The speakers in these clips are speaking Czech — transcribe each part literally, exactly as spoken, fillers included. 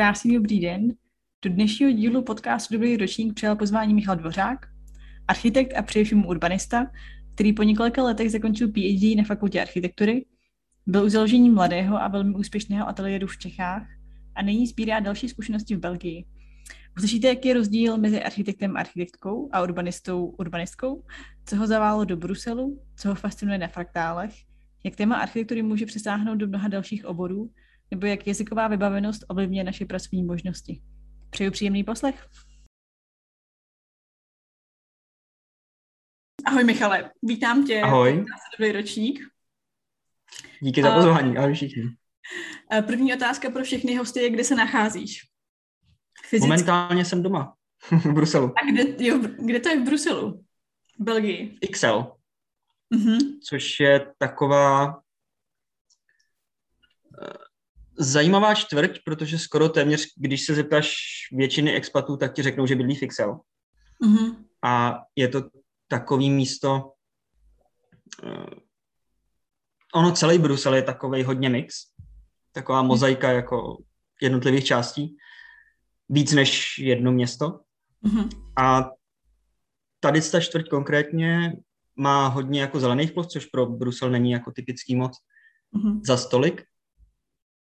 Krásný dobrý den. Do dnešního dílu podcastu Dobrý ročník přijal pozvání Michal Dvořák, architekt a především urbanista, který po několika letech zakončil P H D na Fakultě architektury, byl u založení mladého a velmi úspěšného ateliéru v Čechách a nyní sbírá další zkušenosti v Belgii. Uslyšíte, jaký je rozdíl mezi architektem a architektkou a urbanistou urbanistkou, co ho zaválo do Bruselu, co ho fascinuje na fraktálech, jak téma architektury může přesáhnout do mnoha dalších oborů, nebo jak jazyková vybavenost ovlivňuje naše pracovní možnosti. Přeju příjemný poslech. Ahoj Michale, vítám tě. Ahoj. Dobrý ročník. Díky za pozvání, ahoj všichni. První otázka pro všechny hosty je, kde se nacházíš? Fyzicky. Momentálně jsem doma, v Bruselu. A kde, jo, kde to je v Bruselu? V Belgii? Ixelles, mm-hmm. což je taková zajímavá čtvrť, protože skoro téměř, když se zeptáš většiny expatů, tak ti řeknou, že bydlí v Ixelles. Mm-hmm. A je to takový místo, ono celý Brusel je takovej hodně mix, taková mozaika jako jednotlivých částí, víc než jedno město. Mm-hmm. A tady ta čtvrť konkrétně má hodně jako zelených ploch, což pro Brusel není jako typický moc mm-hmm. za stolik.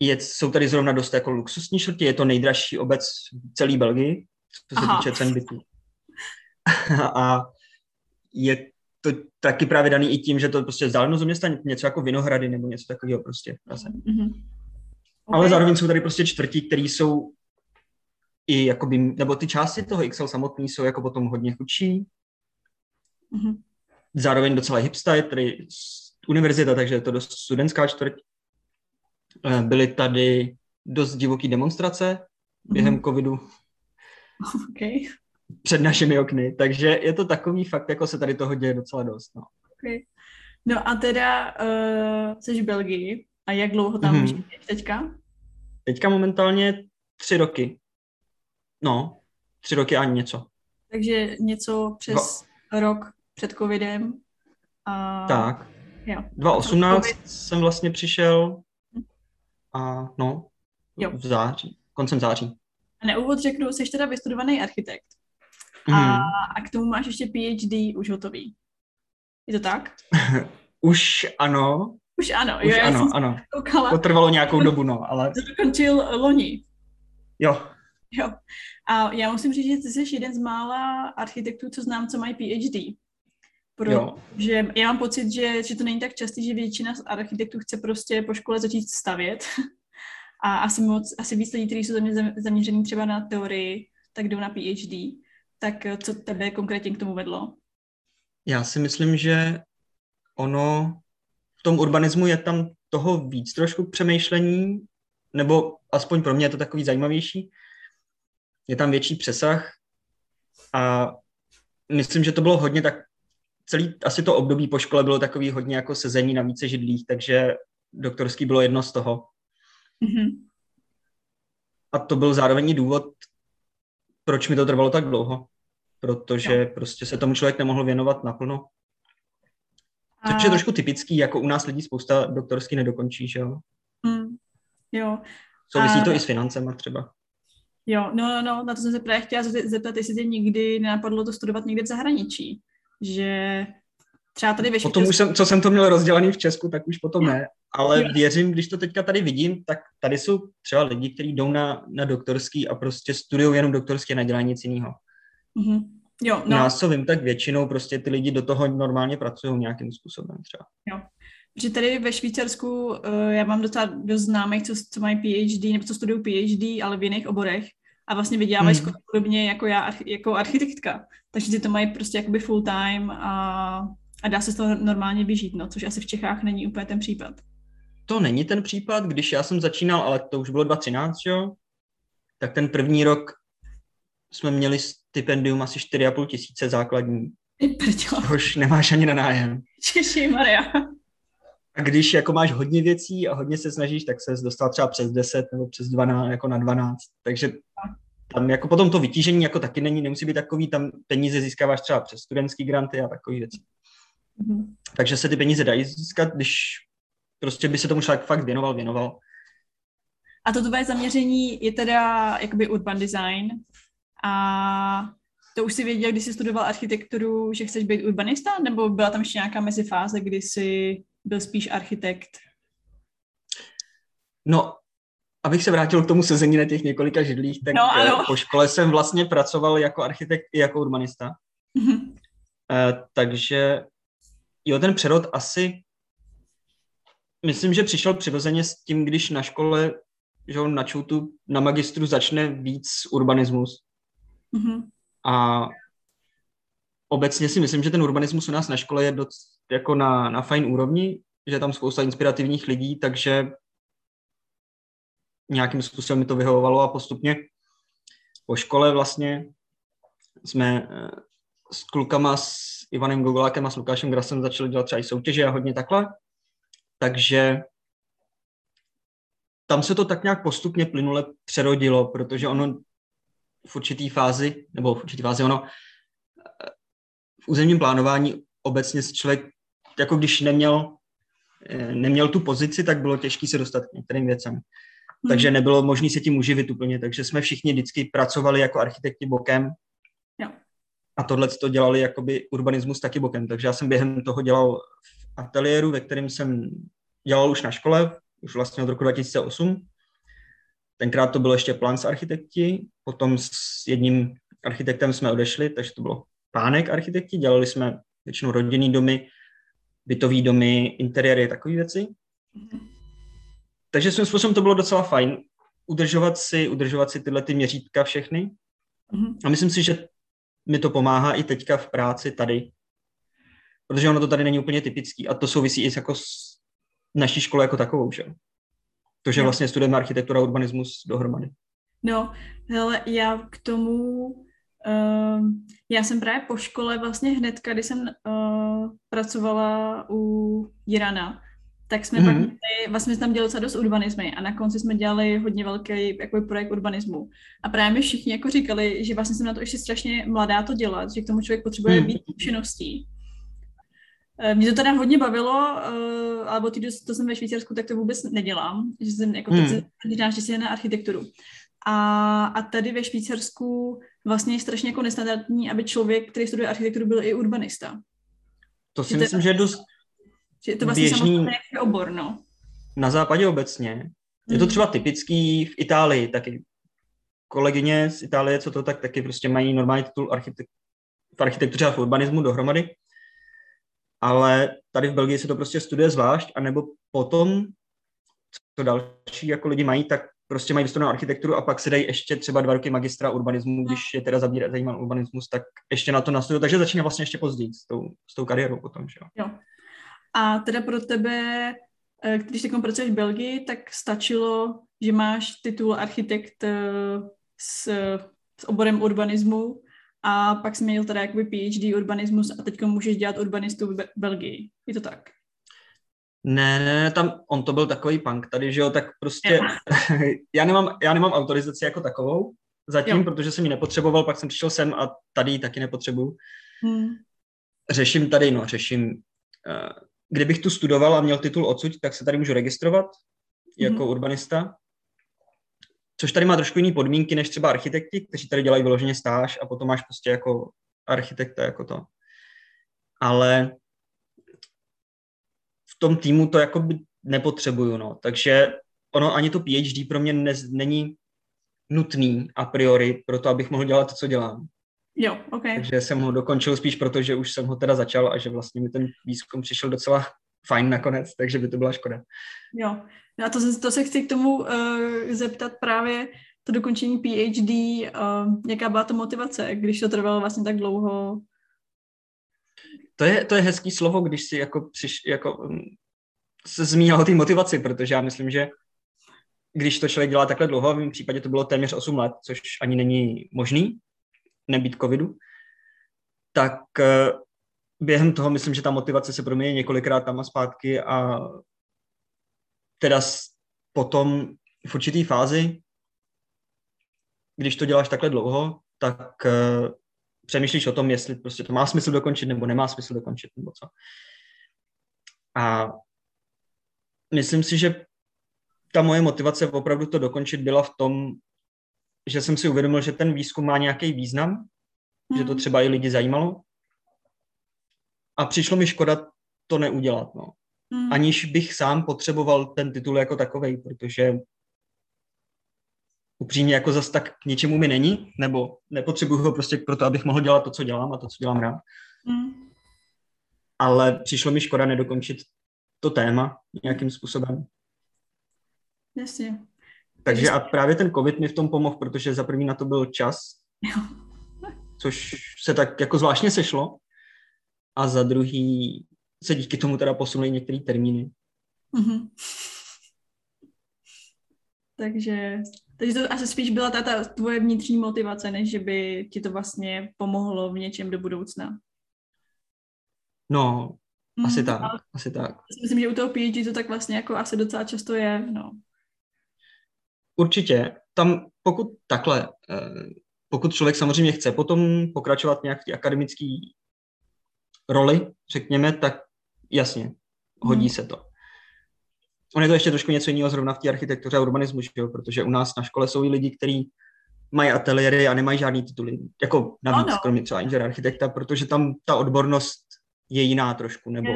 Je, jsou tady zrovna dost jako luxusní čtvrti, je to nejdražší obec v celé Belgii, co se Aha. týče cen bytů. A je to taky právě daný i tím, že to prostě vzdálenost od města, něco jako Vinohrady nebo něco takového prostě. Mm-hmm. Okay. Ale zároveň jsou tady prostě čtvrtí, které jsou i jakoby, nebo ty části toho Ixelles samotný jsou jako potom hodně chudší. Mm-hmm. Zároveň docela hipsta, je tady univerzita, takže je to dost studentská čtvrť. Byly tady dost divoký demonstrace během mm-hmm. covidu. Okay. Před našimi okny, takže je to takový fakt, jako se tady toho děje docela dost. No, okay. No a teda uh, jsi v Belgii a jak dlouho tam mm-hmm. žiješ teďka? Teďka momentálně tři roky. No, tři roky a něco. Takže něco přes Dva. rok před covidem. A... Tak. Jo. dvacet osmnáct jsem vlastně přišel a no, jo. v září, koncem září. A na úvod řeknu, jsi teda vystudovaný architekt. Mm. A, a k tomu máš ještě P H D už hotový. Je to tak? Už ano. Už ano. Už jo, ano, já ano. Koukala. To trvalo nějakou dobu, no, ale... To dokončil loni. Jo. Jo. A já musím říct, že ty jsi jeden z mála architektů, co znám, co mají P H D. Protože já mám pocit, že, že to není tak častý, že většina architektů chce prostě po škole začít stavět. A asi moc, asi víc lidí, kteří jsou zaměřený třeba na teorii, tak jdou na P H D. Tak co tebe konkrétně k tomu vedlo? Já si myslím, že ono v tom urbanismu je tam toho víc trošku přemýšlení, nebo aspoň pro mě je to takový zajímavější. Je tam větší přesah a myslím, že to bylo hodně tak, celý, asi to období po škole bylo takový hodně jako sezení na více židlích, takže doktorský bylo jedno z toho. Mm-hmm. A to byl zároveň i důvod, proč mi to trvalo tak dlouho, protože no. prostě se tomu člověk nemohl věnovat naplno. A... Což je trošku typický, jako u nás lidí spousta doktorský nedokončí, že jo? Mm, jo. Souvisí A... to i s financema třeba. Jo, no, no, no, na to jsem se právě chtěla zeptat, jestli tě nikdy nenapadlo to studovat někde v zahraničí, že třeba tady ve Švýcarsku... Potom už jsem, co jsem to měl rozdělaný v Česku, tak už potom ne, ale jo. věřím, když to teďka tady vidím, tak tady jsou třeba lidi, kteří jdou na, na doktorský a prostě studují jenom doktorský a nedělají nic jiného. Mm-hmm. Jo, no. Já co vím, tak většinou prostě ty lidi do toho normálně pracují nějakým způsobem třeba. Jo. Že tady ve Švýcarsku uh, já mám docela dost známých, co, co mají P H D, nebo co studují P H D, ale v jiných oborech a vlastně vydělávají hmm. skoro podobně jako já, jako architektka. Takže ty to mají prostě jakoby full time a, a dá se z toho normálně vyžít, no, což asi v Čechách není úplně ten případ. To není ten případ, když já jsem začínal, ale to už bylo dvacet třináct, jo? Tak ten první rok jsme měli stipendium asi čtyři a půl tisíce základní. Což nemáš ani na nájem. Češi, Maria. A když jako máš hodně věcí a hodně se snažíš, tak se dostal třeba přes deset nebo přes dvanáct, jako na dvanáct. Takže tam jako potom to vytížení jako taky není, nemusí být takový, tam peníze získáváš třeba přes studentský granty a takové věci. Mm-hmm. Takže se ty peníze dají získat, když prostě by se tomu člověk fakt věnoval, věnoval. A to tvoje zaměření je teda jakoby urban design a to už jsi věděl, když jsi studoval architekturu, že chceš být urbanista, nebo byla tam ještě nějaká mezifáze, kdy jsi byl spíš architekt? No, abych se vrátil k tomu sezení na těch několika židlích, tak no, po škole jsem vlastně pracoval jako architekt i jako urbanista. Mm-hmm. E, takže jo, ten přerod asi, myslím, že přišel přirozeně s tím, když na škole, že on na ČVUTu, na magistru začne víc urbanismus. Mm-hmm. A obecně si myslím, že ten urbanismus u nás na škole je doc, jako na, na fajn úrovni, že je tam spousta inspirativních lidí, takže nějakým způsobem mi to vyhovovalo a postupně po škole vlastně jsme s klukama, s Ivanem Gogolákem a s Lukášem Grasem začali dělat třeba i soutěže a hodně takhle, takže tam se to tak nějak postupně plynule přerodilo, protože ono v určitý fázi, nebo v určitý fázi ono v územním plánování obecně si člověk, jako když neměl, neměl tu pozici, tak bylo těžké se dostat k některým věcem. Hmm. Takže nebylo možné se tím uživit úplně, takže jsme všichni vždycky pracovali jako architekti bokem. Jo. A tohle to dělali jakoby urbanismus taky bokem, takže já jsem během toho dělal v ateliéru, ve kterém jsem dělal už na škole, už vlastně od roku dva tisíce osm. Tenkrát to bylo ještě plán s architekti, potom s jedním architektem jsme odešli, takže to bylo pánek architekti, dělali jsme většinou rodinný domy, bytový domy, interiéry, takové věci. Hmm. Takže svým způsobem to bylo docela fajn, udržovat si, udržovat si tyhle ty měřítka všechny. Mm-hmm. A myslím si, že mi to pomáhá i teďka v práci tady, protože ono to tady není úplně typický a to souvisí i jako s naší školou jako takovou, že? To, že no. Vlastně studujeme architekturu a urbanismus dohromady. No, hele, já k tomu, uh, já jsem právě po škole vlastně hned, když jsem uh, pracovala u Jirana, tak jsme mm-hmm. pak dělali, vlastně jsme tam dělali docela dost urbanismy a na konci jsme dělali hodně velký jako projekt urbanismu. A právě mi všichni jako říkali, že vlastně jsem na to ještě strašně mladá to dělat, že k tomu člověk potřebuje mm. víc zkušeností. Mě to teda hodně bavilo, alebo ty, to jsem ve Švýcarsku, tak to vůbec nedělám, že jsem jako mm. teď na architekturu. A, a tady ve Švýcarsku vlastně je strašně jako nestandardní, aby člověk, který studuje architekturu, byl i urbanista. To si že myslím, to... že je dost... Že je to vlastně samozřejmě obor, no. Na západě obecně. Je to třeba typický v Itálii taky. Kolegyně z Itálie, co to tak taky prostě mají normální titul architek- v architektuře a v urbanismu dohromady. Ale tady v Belgii se to prostě studuje zvlášť, anebo potom, co další jako lidi mají, tak prostě mají vystudovanou architekturu a pak se dají ještě třeba dva roky magistra urbanismu, když je teda zajímá urbanismus, tak ještě na to nastudují. Takže začíná vlastně ještě později s tou, s tou kariérou potom, že jo. jo. A teda pro tebe, když teď pracuješ v Belgii, tak stačilo, že máš titul architekt s, s oborem urbanismu a pak jsi měl teda jakoby PhD urbanismus a teď můžeš dělat urbanistu v Belgii. Je to tak? Ne, ne, tam on to byl takový punk tady, že jo, tak prostě já nemám, já nemám autorizaci jako takovou zatím, jo. Protože jsem ji nepotřeboval, pak jsem přišel sem a tady ji taky nepotřebuju. Hmm. Řeším tady, no, řeším kdybych tu studoval a měl titul odsud, tak se tady můžu registrovat jako mm. urbanista, což tady má trošku jiný podmínky než třeba architekti, kteří tady dělají vyloženě stáž a potom máš prostě jako architekta jako to. Ale v tom týmu to jako nepotřebuju, no. Takže ono ani to PhD pro mě ne, není nutný a priori pro to, abych mohl dělat to, co dělám. Jo, okay. Takže jsem ho dokončil spíš proto, že už jsem ho teda začal a že vlastně mi ten výzkum přišel docela fajn nakonec, takže by to byla škoda. Jo, a to, to se chci k tomu uh, zeptat právě to dokončení PhD, uh, jaká byla to motivace, když to trvalo vlastně tak dlouho? To je, to je hezký slovo, když si jako, přiš, jako um, se zmínil o té motivaci, protože já myslím, že když to člověk dělá takhle dlouho, v mém případě to bylo téměř osm let, což ani není možný, nebýt covidu, tak během toho myslím, že ta motivace se promění několikrát tam a zpátky a teda potom v určitý fázi, když to děláš takhle dlouho, tak přemýšlíš o tom, jestli prostě to má smysl dokončit nebo nemá smysl dokončit nebo co. A myslím si, že ta moje motivace opravdu to dokončit byla v tom, že jsem si uvědomil, že ten výzkum má nějaký význam, mm. že to třeba i lidi zajímalo. A přišlo mi škoda to neudělat, no. Mm. Aniž bych sám potřeboval ten titul jako takovej, protože upřímně jako zas tak k ničemu mi není, nebo nepotřebuji ho prostě proto, abych mohl dělat to, co dělám a to, co dělám rád. Mm. Ale přišlo mi škoda nedokončit to téma nějakým způsobem. Jasně. Takže a právě ten COVID mi v tom pomohl, protože za první na to byl čas, což se tak jako zvláštně sešlo, a za druhý se díky tomu teda posunuly některé termíny. Mm-hmm. Takže, takže to asi spíš byla ta, ta tvoje vnitřní motivace, než že by ti to vlastně pomohlo v něčem do budoucna. No, mm, asi tak, asi tak. Myslím, že u toho P H D to tak vlastně jako asi docela často je, no. Určitě. Tam pokud takhle, pokud člověk samozřejmě chce potom pokračovat nějak v té akademické roli, řekněme, tak jasně, hodí mm. se to. On je to ještě trošku něco jiného zrovna v té architektuře a urbanismu, že jo? Protože u nás na škole jsou i lidi, kteří mají ateliéry a nemají žádný tituly. Jako navíc, ano. Kromě třeba inženýra architekta, protože tam ta odbornost je jiná trošku, nebo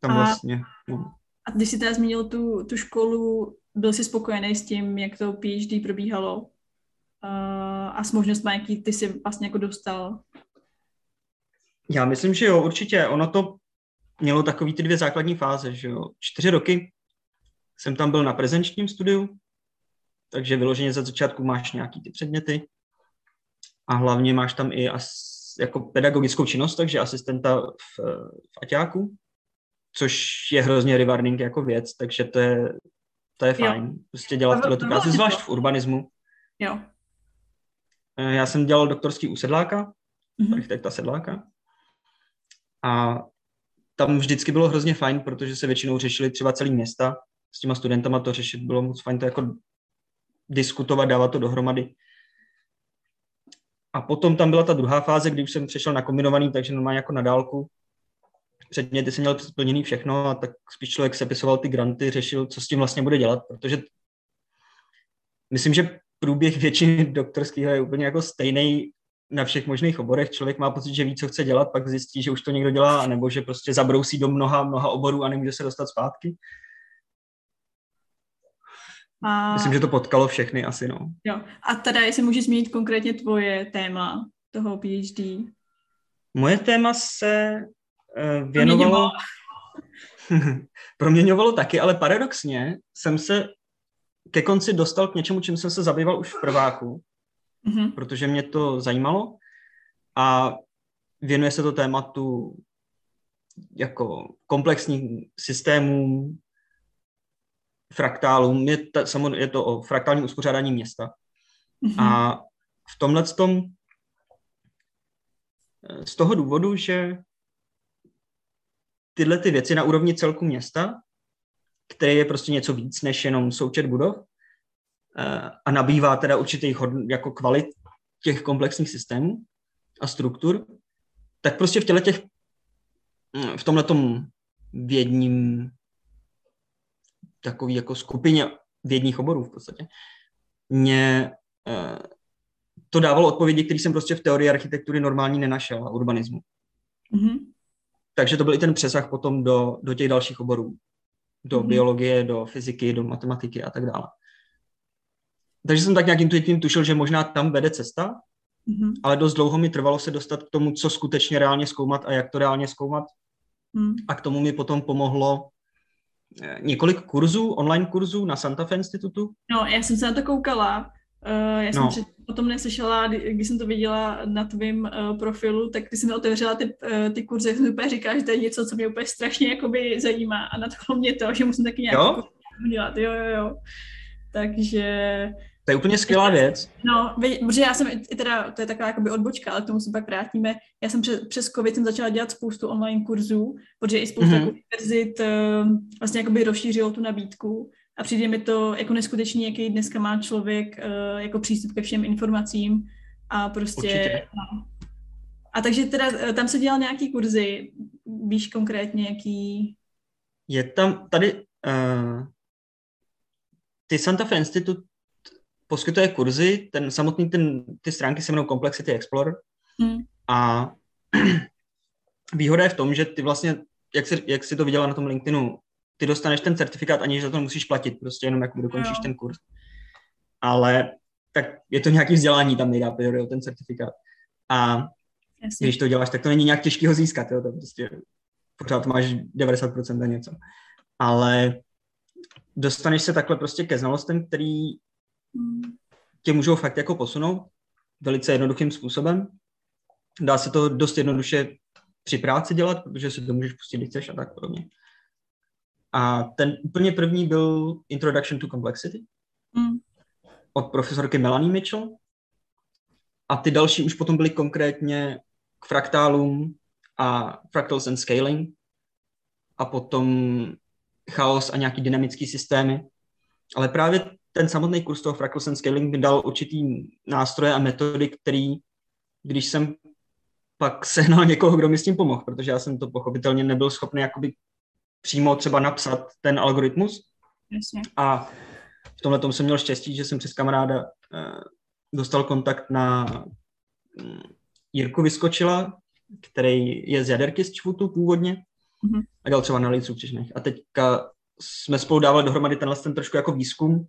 tam a, vlastně. No. A když jsi teda zmínil tu, tu školu, byl jsi spokojený s tím, jak to P H D probíhalo uh, a s možnostmi, jaký ty jsi vlastně jako dostal? Já myslím, že jo, určitě. Ono to mělo takový ty dvě základní fáze, že jo. Čtyři roky jsem tam byl na prezenčním studiu, takže vyloženě za začátku máš nějaký ty předměty a hlavně máš tam i asi jako pedagogickou činnost, takže asistenta v, v aťáku, což je hrozně rewarding jako věc, takže to je, to je fajn. Jo. Prostě dělat tohle tu práci, zvlášť v urbanismu. Jo. Já jsem dělal doktorský u Sedláka, mm-hmm. architekta Sedláka. A tam vždycky bylo hrozně fajn, protože se většinou řešili třeba celý města. S těma studentama to řešit bylo moc fajn, to jako diskutovat, dávat to dohromady. A potom tam byla ta druhá fáze, kdy už jsem přešel na kombinovaný, takže normálně jako na dálku. Předměty jsem měl splněný všechno a tak spíš člověk sepisoval ty granty, řešil, co s tím vlastně bude dělat, protože myslím, že průběh většiny doktorského je úplně jako stejný na všech možných oborech. Člověk má pocit, že ví, co chce dělat, pak zjistí, že už to někdo dělá, nebo že prostě zabrousí do mnoha, mnoha oborů a nemůže se dostat zpátky. A... Myslím, že to potkalo všechny asi, no. Jo. A teda, jestli můžeš zmínit konkrétně tvoje téma toho P H D? Moje téma se uh, věnovalo... Proměňovalo. Proměňovalo taky, ale paradoxně jsem se ke konci dostal k něčemu, čím jsem se zabýval už v prváku, mm-hmm. protože mě to zajímalo a věnuje se to tématu jako komplexních systémů, fraktálům, je, ta, je to o fraktálním uspořádání města. Mm-hmm. A v tomhletom z toho důvodu, že tyhle ty věci na úrovni celku města, které je prostě něco víc než jenom součet budov a nabývá teda určitých jako kvalit těch komplexních systémů a struktur, tak prostě v těchto v tomhletom vědním takový jako skupině vědních oborů v podstatě, mě e, to dávalo odpovědi, které jsem prostě v teorii architektury normální nenašel a urbanismu. Mm-hmm. Takže to byl i ten přesah potom do, do těch dalších oborů. Do mm-hmm. biologie, do fyziky, do matematiky a tak dále. Takže jsem tak nějak intuitivně tušil, že možná tam vede cesta, mm-hmm. ale dost dlouho mi trvalo se dostat k tomu, co skutečně reálně zkoumat a jak to reálně zkoumat. Mm. A k tomu mi potom pomohlo několik kurzů, online kurzů na Santa Fe Institutu. No, já jsem se na to koukala. Uh, já jsem no. před, potom neslyšela, když jsem to viděla na tvým uh, profilu, tak když jsem otevřela ty, uh, ty kurzy, jak jsem úplně říkala, že to je něco, co mě úplně strašně jakoby zajímá a nadchlo mě to, že musím taky nějak dělat. Jo, jo, jo. Takže... To je úplně skvělá věc. No, protože já jsem i teda, to je taková jakoby odbočka, ale k tomu se pak vrátíme. Já jsem přes, přes COVID jsem začala dělat spoustu online kurzů, protože i spoustu mm-hmm. univerzit vlastně jakoby rozšířilo tu nabídku a přijde mi to jako neskutečný, jaký dneska má člověk jako přístup ke všem informacím a prostě... No. A takže teda tam se dělal nějaký kurzy, víš konkrétně, jaký... Je tam, tady Uh, ty Santa Fe Institute poskytuje kurzy, ten samotný, ten, ty stránky se jmenou Complexity Explorer hmm. a výhoda je v tom, že ty vlastně, jak jsi, jak jsi to viděla na tom LinkedInu, ty dostaneš ten certifikát, aniž za to musíš platit, prostě jenom jako dokončíš no. ten kurz. Ale tak je to nějaký vzdělání, tam nejdá priori ten certifikát. A Jasně. když to děláš, tak to není nějak těžký ho získat, jo, to prostě pořád máš devadesát procent a něco. Ale dostaneš se takhle prostě ke znalostem, který tě můžou fakt jako posunout velice jednoduchým způsobem. Dá se to dost jednoduše při práci dělat, protože si to můžeš pustit, když chceš a tak podobně. A ten úplně první byl Introduction to Complexity mm. od profesorky Melanie Mitchell. A ty další už potom byly konkrétně k fraktálům a fractals and scaling a potom chaos a nějaký dynamický systémy. Ale právě ten samotný kurz toho fractals and scaling mi dal určitý nástroje a metody, který, když jsem pak sehnal někoho, kdo mi s tím pomohl, protože já jsem to pochopitelně nebyl schopný jakoby přímo třeba napsat ten algoritmus. Jasně. A v tomhle tom jsem měl štěstí, že jsem přes kamaráda e, dostal kontakt na m, Jirku Vyskočila, který je z jaderky z ČVUTu původně mm-hmm. a dělal třeba analýzu soutěžných. A teďka jsme spolu dávali dohromady tenhle ten trošku jako výzkum,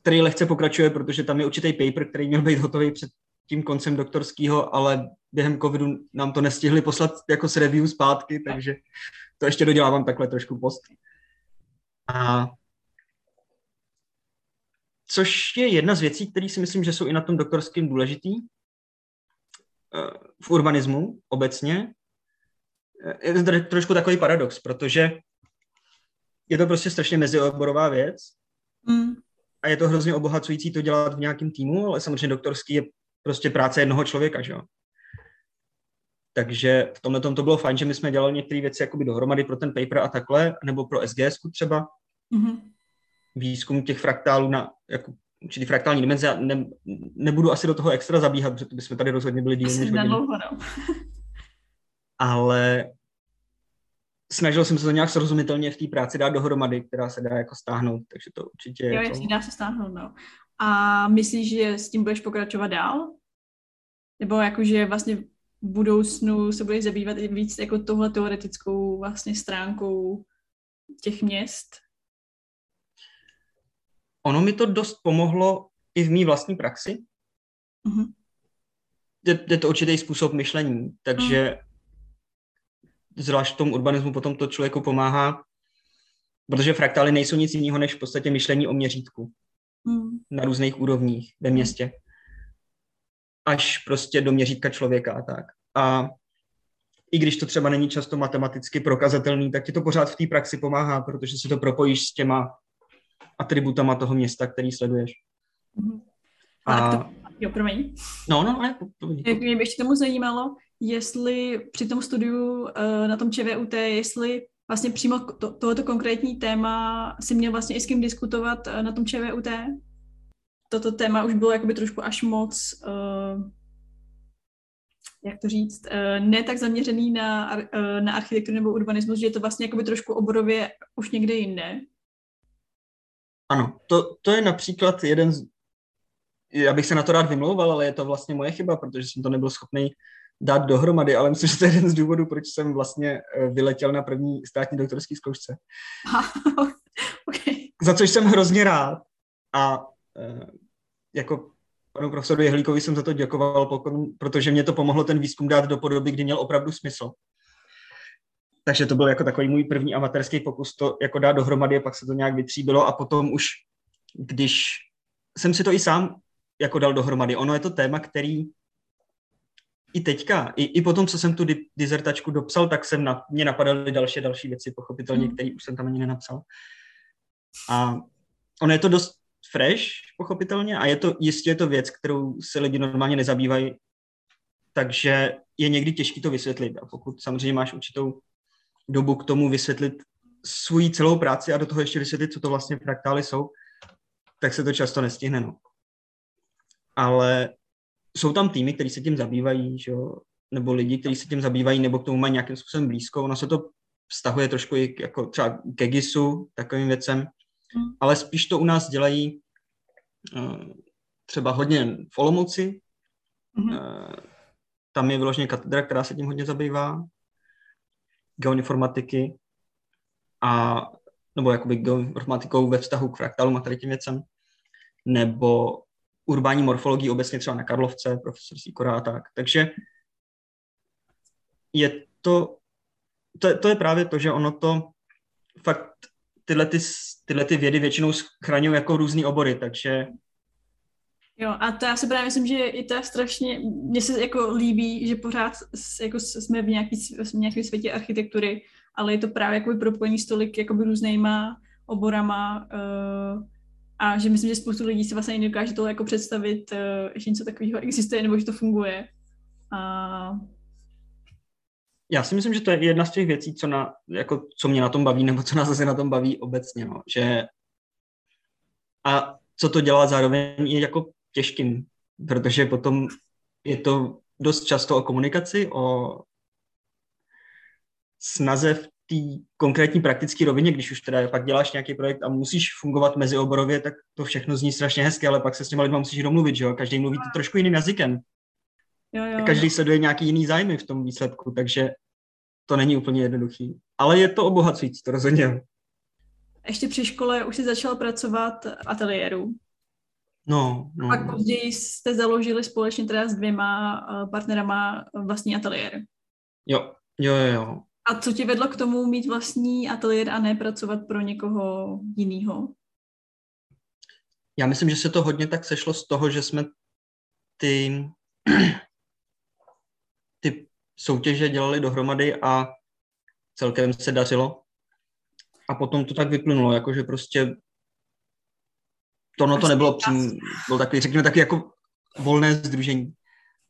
který lehce pokračuje, protože tam je určitý paper, který měl být hotový před tím koncem doktorskýho, ale během covidu nám to nestihli poslat jako s review zpátky, takže to ještě dodělávám takhle trošku post. A což je jedna z věcí, které si myslím, že jsou i na tom doktorském důležitý v urbanismu obecně. Je to trošku takový paradox, protože je to prostě strašně mezioborová věc mm. a je to hrozně obohacující to dělat v nějakém týmu, ale samozřejmě doktorský je prostě práce jednoho člověka, že jo. Takže v tomhle tom to bylo fajn, že my jsme dělali některé věci jakoby dohromady pro ten paper a takhle, nebo pro SGSku třeba. Mm-hmm. Výzkum těch fraktálů na jako určitý fraktální dimenze. Ne, nebudu asi do toho extra zabíhat, protože to bychom tady rozhodně byli díl než hodiny. Ale snažil jsem se to nějak srozumitelně v té práci dát dohromady, která se dá jako stáhnout, takže to určitě... Jo, jasně, dá se stáhnout, no. A myslíš, že s tím budeš pokračovat dál? Nebo jakože vlastně v budoucnu se budeš zabývat i víc jako tohle teoretickou vlastně stránkou těch měst? Ono mi to dost pomohlo i v mý vlastní praxi. Mm-hmm. Je, je to určitý způsob myšlení, takže mm. zvlášť v tom urbanismu potom to člověku pomáhá, protože fraktály nejsou nic jiného než v podstatě myšlení o měřítku. Na různých úrovních ve městě. Až prostě do měřítka člověka a tak. A i když to třeba není často matematicky prokazatelný, tak ti to pořád v té praxi pomáhá, protože si to propojíš s těma atributama toho města, který sleduješ. Mm-hmm. A... To, jo, promiň. No, no, ne. Jak mě by ještě tomu zajímalo, jestli při tom studiu na tom ČVUT, jestli vlastně přímo to, tohoto konkrétní téma si měl vlastně i s kým diskutovat na tom ČVUT. Toto téma už bylo jakoby trošku až moc, uh, jak to říct, uh, ne tak zaměřený na, uh, na architekturu nebo urbanismus, že je to vlastně jakoby trošku oborově už někde jinde. Ano, to, to je například jeden z... Já bych se na to rád vymlouval, ale je to vlastně moje chyba, protože jsem to nebyl schopný dát dohromady, ale myslím, že to je jeden z důvodů, proč jsem vlastně vyletěl na první státní doktorský zkoušce. Okay. Za což jsem hrozně rád a jako panu profesoru Jehlíkovi jsem za to děkoval, protože mě to pomohlo ten výzkum dát do podoby, kdy měl opravdu smysl. Takže to byl jako takový můj první amatérský pokus to jako dát dohromady a pak se to nějak vytříbilo a potom už, když jsem si to i sám jako dal dohromady, ono je to téma, který i teďka, i, i potom, co jsem tu di- dizertačku dopsal, tak jsem na, mě napadaly další další věci, pochopitelně, které už jsem tam ani nenapsal. A ono je to dost fresh, pochopitelně, a je to, jistě je to věc, kterou se lidi normálně nezabývají, takže je někdy těžké to vysvětlit. A pokud samozřejmě máš určitou dobu k tomu vysvětlit svou celou práci a do toho ještě vysvětlit, co to vlastně fraktály jsou, tak se to často nestihne. No. Ale jsou tam týmy, kteří se tím zabývají, že jo? Nebo lidi, kteří se tím zabývají, nebo k tomu mají nějakým způsobem blízko. Ono se to vztahuje trošku i jako třeba ke GISu, takovým věcem, ale spíš to u nás dělají třeba hodně v Olomouci. Mm-hmm. Tam je vyloženě katedra, která se tím hodně zabývá, geoinformatiky a nebo jakoby geoinformatikou ve vztahu k fraktálům a tady tím věcem, nebo urbání morfologii obecně třeba na Karlovce, profesor Sikora a tak. Takže je to, to, to je právě to, že ono to fakt tyhle, ty, tyhle ty vědy většinou schraňují jako různý obory, takže... Jo, a to já si právě myslím, že i to je strašně, mně se jako líbí, že pořád jako jsme v nějaký, v nějakém světě architektury, ale je to právě jako propojení s tolik jakoby různýma oborama uh, a že myslím, že spoustu lidí si vlastně nedokáže toho jako představit, uh, že něco takového existuje nebo že to funguje. Uh... Já si myslím, že to je jedna z těch věcí, co, na, jako, co mě na tom baví, nebo co nás zase na tom baví obecně. No, že... A co to dělá zároveň je jako těžkým, protože potom je to dost často o komunikaci, o snaze v té konkrétní praktické rovině, když už teda pak děláš nějaký projekt a musíš fungovat mezioborově, tak to všechno zní strašně hezky, ale pak se s těma lidma musíš domluvit, že jo? Každý mluví to trošku jiným jazykem. Jo, jo, Každý jo. sleduje nějaký jiný zájmy v tom výsledku, takže to není úplně jednoduchý. Ale je to obohacující, to rozhodně. Ještě při škole už jsi začal pracovat v ateliéru. No, no. A později jste založili společně teda s dvěma partnerama vlastní ateliér. Jo, jo, jo. A co tě vedlo k tomu mít vlastní ateliér a ne pracovat pro někoho jinýho? Já myslím, že se to hodně tak sešlo z toho, že jsme ty, ty soutěže dělali dohromady a celkem se dařilo. A potom to tak vyplynulo, jakože prostě to, no to nebylo přím, bylo takový, řekněme, taky jako volné sdružení.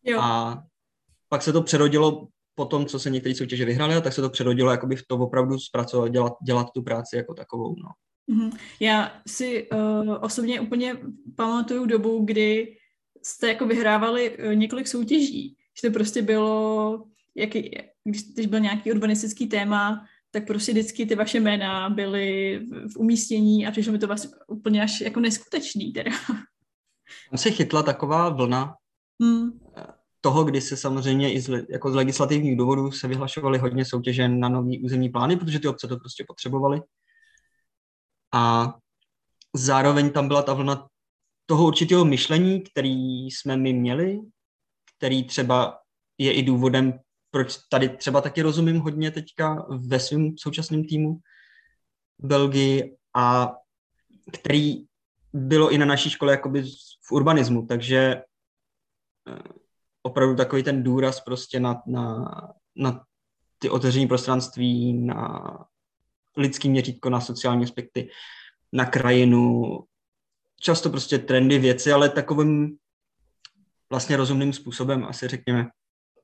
Jo. A pak se to přerodilo po tom, co se některé soutěže vyhrály, tak se to přerodilo jakoby v to opravdu zpracovat, dělat, dělat tu práci jako takovou, no. Já si uh, osobně úplně pamatuju dobu, kdy jste jako vyhrávali několik soutěží. Že to prostě bylo, jaký, když byl nějaký urbanistický téma, tak prostě vždycky ty vaše jména byly v umístění a přišlo mi to vlastně úplně až jako neskutečný teda. Tam se chytla taková vlna hmm. toho, kdy se samozřejmě i z, jako z legislativních důvodů se vyhlašovaly hodně soutěže na nový územní plány, protože ty obce to prostě potřebovaly. A zároveň tam byla ta vlna toho určitého myšlení, který jsme my měli, který třeba je i důvodem, proč tady třeba taky rozumím hodně teďka ve svém současném týmu Belgii a který bylo i na naší škole jakoby v urbanismu, takže opravdu takový ten důraz prostě na, na, na ty otevřené prostranství, na lidský měřítko, na sociální aspekty, na krajinu, často prostě trendy, věci, ale takovým vlastně rozumným způsobem, asi řekněme.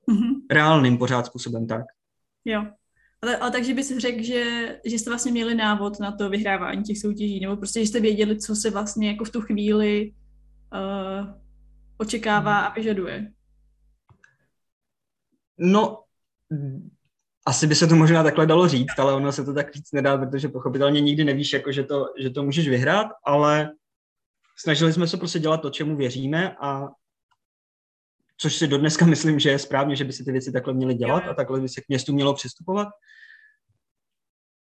Mm-hmm. Reálným pořád způsobem, tak. Jo. Ale, ale takže bys řekl, že, že jste vlastně měli návod na to vyhrávání těch soutěží, nebo prostě, že jste věděli, co se vlastně jako v tu chvíli uh, očekává a vyžaduje. No, asi by se to možná takhle dalo říct, ale ono se to tak víc nedá, protože pochopitelně nikdy nevíš, jako, že, to, že to můžeš vyhrát, ale snažili jsme se prostě dělat to, čemu věříme a což si dodneska myslím, že je správně, že by si ty věci takhle měly dělat a takhle by se k městu mělo přistupovat.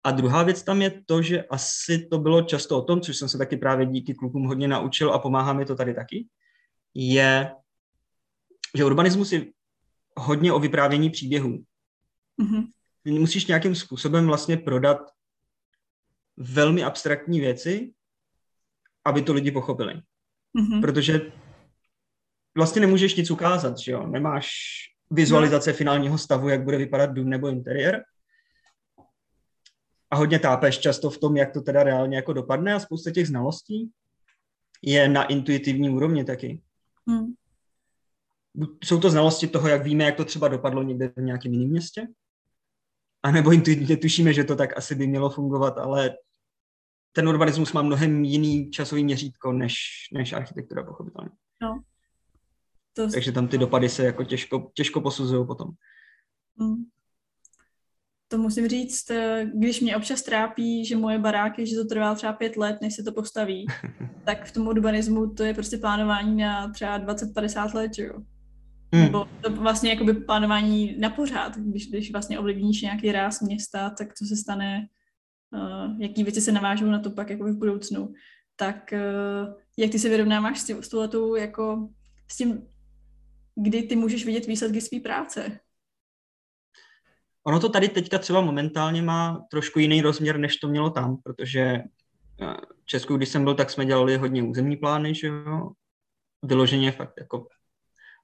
A druhá věc tam je to, že asi to bylo často o tom, což jsem se taky právě díky klukům hodně naučil a pomáhá mi to tady taky, je, že urbanismus je hodně o vyprávění příběhů. Mm-hmm. Musíš nějakým způsobem vlastně prodat velmi abstraktní věci, aby to lidi pochopili. Mm-hmm. Protože vlastně nemůžeš nic ukázat, že jo? Nemáš vizualizace no. finálního stavu, jak bude vypadat dům nebo interiér. A hodně tápeš často v tom, jak to teda reálně jako dopadne a spousta těch znalostí je na intuitivní úrovni taky. Hmm. Jsou to znalosti toho, jak víme, jak to třeba dopadlo někde v nějakém jiném městě. A nebo intuitivně tušíme, že to tak asi by mělo fungovat, ale ten urbanismus má mnohem jiný časový měřítko než, než architektura, pochopitelně. No. To... Takže tam ty dopady se jako těžko, těžko posuzují potom. to musím říct, když mě občas trápí, že moje baráky, že to trvá třeba pět let, než se to postaví, tak v tom urbanismu to je prostě plánování na třeba dvacet až padesát let, že jo? Hmm. Nebo to vlastně jakoby plánování na pořád, když, když vlastně ovlivníš nějaký ráz města, tak co se stane, uh, jaký věci se navážou na to pak jakoby v budoucnu. Tak uh, jak ty se vyrovnáváš s, s touhletou, jako s tím, kdy ty můžeš vidět výsledky své práce? Ono to tady teďka třeba momentálně má trošku jiný rozměr, než to mělo tam, protože v Česku, když jsem byl, tak jsme dělali hodně územní plány, že jo, vyloženě fakt jako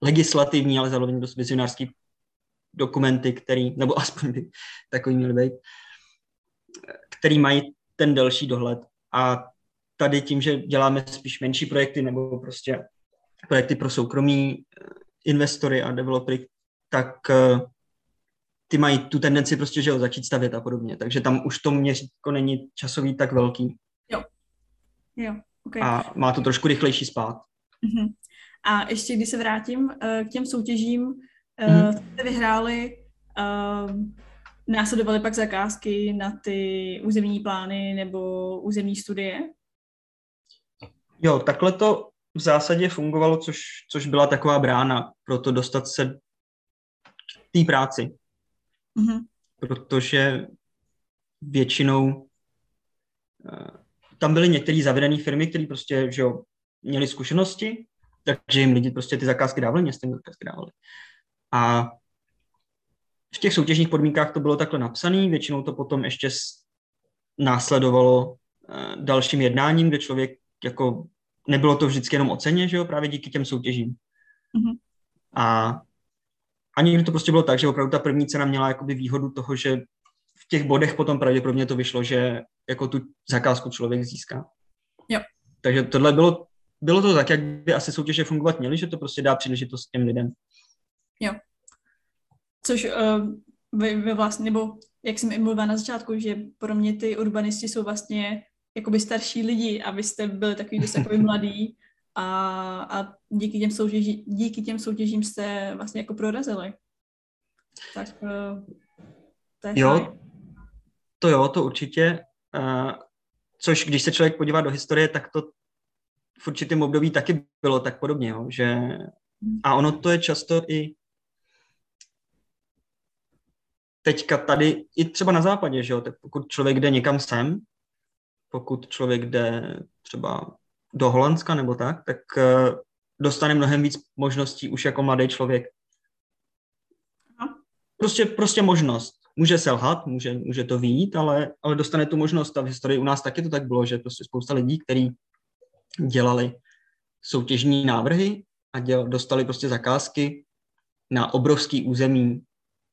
legislativní, ale zároveň dost vizionářský dokumenty, který, nebo aspoň by takový měly být, který mají ten delší dohled. A tady tím, že děláme spíš menší projekty, nebo prostě projekty pro soukromí investory a developery, tak ty mají tu tendenci prostě, že ho začít stavět a podobně. Takže tam už to měřítko není časový tak velký. Jo. Jo, okay. A má to trošku rychlejší spád. Uh-huh. A ještě, když se vrátím uh, k těm soutěžím, uh, uh-huh. jste vyhráli, uh, následovaly pak zakázky na ty územní plány nebo územní studie? Jo, takhle to v zásadě fungovalo, což, což byla taková brána pro to dostat se k té práci. Mm-hmm. Protože většinou tam byly některé zavedené firmy, které prostě, že jo, měly zkušenosti, takže jim lidi prostě ty zakázky dávali, městě zakázky dávali. A v těch soutěžních podmínkách to bylo takhle napsané, většinou to potom ještě následovalo dalším jednáním, kde člověk jako, nebylo to vždycky jenom o ceně, že jo, právě díky těm soutěžím. Mm-hmm. A A někdy to prostě bylo tak, že opravdu ta první cena měla jakoby výhodu toho, že v těch bodech potom pravděpodobně to vyšlo, že jako tu zakázku člověk získá. Jo. Takže tohle bylo, bylo to tak, jak by asi soutěže fungovat měly, že to prostě dá příležitost těm lidem. Jo. Což uh, vy, vy vlastně, nebo jak jsem i mluvila na začátku, že pro mě ty urbanisti jsou vlastně jakoby starší lidi a vy jste byli takový dost takový mladý. A, a díky, těm soutěži, díky těm soutěžím jste vlastně jako prorazili. Tak to je jo, fajn. To jo, to určitě. Uh, což když se člověk podívá do historie, tak to v určitém období taky bylo tak podobně. Jo, že, a ono to je často i teďka tady, i třeba na západě, že jo, tak pokud člověk jde někam sem, pokud člověk jde třeba do Holandska nebo tak, tak dostane mnohem víc možností už jako mladý člověk. Prostě, prostě možnost. Může selhat, může, může to vyjít, ale, ale dostane tu možnost. A v historii u nás taky to tak bylo, že prostě spousta lidí, kteří dělali soutěžní návrhy a děl, dostali prostě zakázky na obrovský území,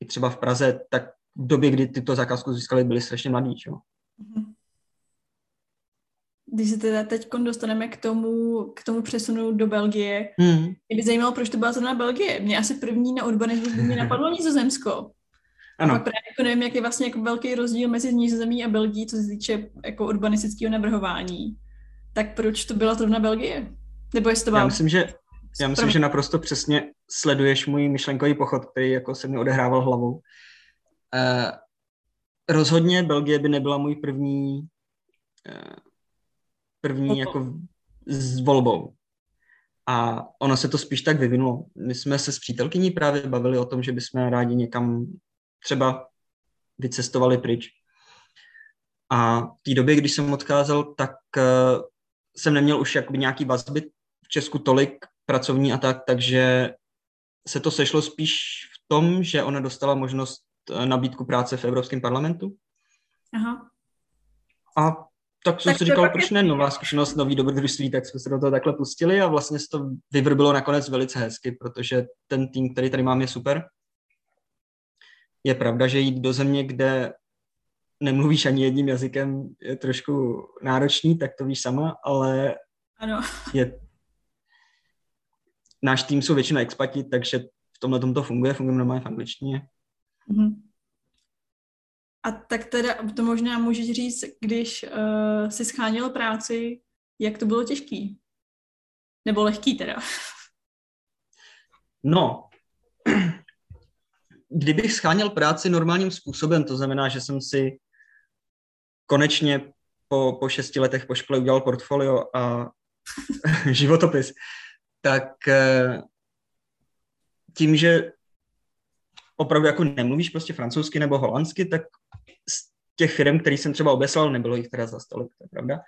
i třeba v Praze, tak v době, kdy tyto zakázku získali, byli strašně mladí. Čo? Mhm. Když se teda teď dostaneme k tomu, k tomu přesunu do Belgie, mm. mě by zajímalo, proč to byla zrovna Belgie. Mě asi první na urbanismu by mě napadlo Nizozemsko. Ano. A pak právě jako nevím, jak je vlastně jako velký rozdíl mezi Nizozemí a Belgií, co se týče jako urbanistického navrhování. Tak proč to byla zrovna Belgie? Nebo jestli to byla... Já myslím, že, já myslím, že naprosto přesně sleduješ můj myšlenkový pochod, který jako se mi odehrával hlavou. Uh, rozhodně Belgie by nebyla můj první... Uh, první jako s volbou. A ono se to spíš tak vyvinulo. My jsme se s přítelkyní právě bavili o tom, že bychom rádi někam třeba vycestovali pryč. A v té době, když jsem odkázal, tak uh, jsem neměl už jakoby nějaký vazby v Česku tolik, pracovní a tak, takže se to sešlo spíš v tom, že ona dostala možnost uh, nabídku práce v Evropském parlamentu. Aha. A tak jsem tak si říkal, proč ne, nová zkušenost, nový dobrodružství, tak jsme se do toho takhle pustili a vlastně se to vyvrbilo nakonec velice hezky, protože ten tým, který tady mám, je super. Je pravda, že jít do země, kde nemluvíš ani jedním jazykem, je trošku náročný, tak to víš sama, ale ano. Je... náš tým jsou většina expati, takže v tomhle tom to funguje, fungujeme normálně v angličtině. Mhm. A tak teda to možná můžeš říct, když uh, jsi sháněl práci, jak to bylo těžký? Nebo lehký teda? No, kdybych scháněl práci normálním způsobem, to znamená, že jsem si konečně po, po šesti letech po škole udělal portfolio a životopis, tak tím, že opravdu jako nemluvíš prostě francouzsky nebo holandsky, tak z těch firm, který jsem třeba obeslal, nebylo jich teda za sto let, to je pravda,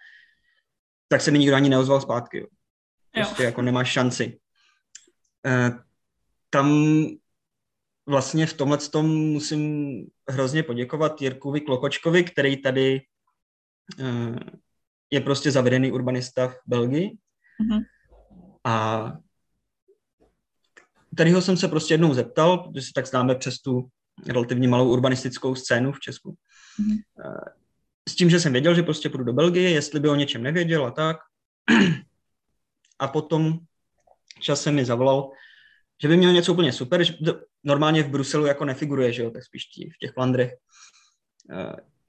tak se mi nikdo ani neozval zpátky. Jo. Prostě jo. Jako nemáš šanci. E, tam vlastně v tomhle tom musím hrozně poděkovat Jirkovi Klochočkovi, který tady e, je prostě zavedený urbanista v Belgii. Mm-hmm. A tady ho jsem se prostě jednou zeptal, protože se tak známe přes tu relativně malou urbanistickou scénu v Česku. Mm-hmm. S tím, že jsem věděl, že prostě půjdu do Belgie, jestli by o něčem nevěděl a tak. A potom časem mi zavolal, že by měl něco úplně super, že normálně v Bruselu jako nefiguruje, že jo, tak spíš tí, v těch Flandrech.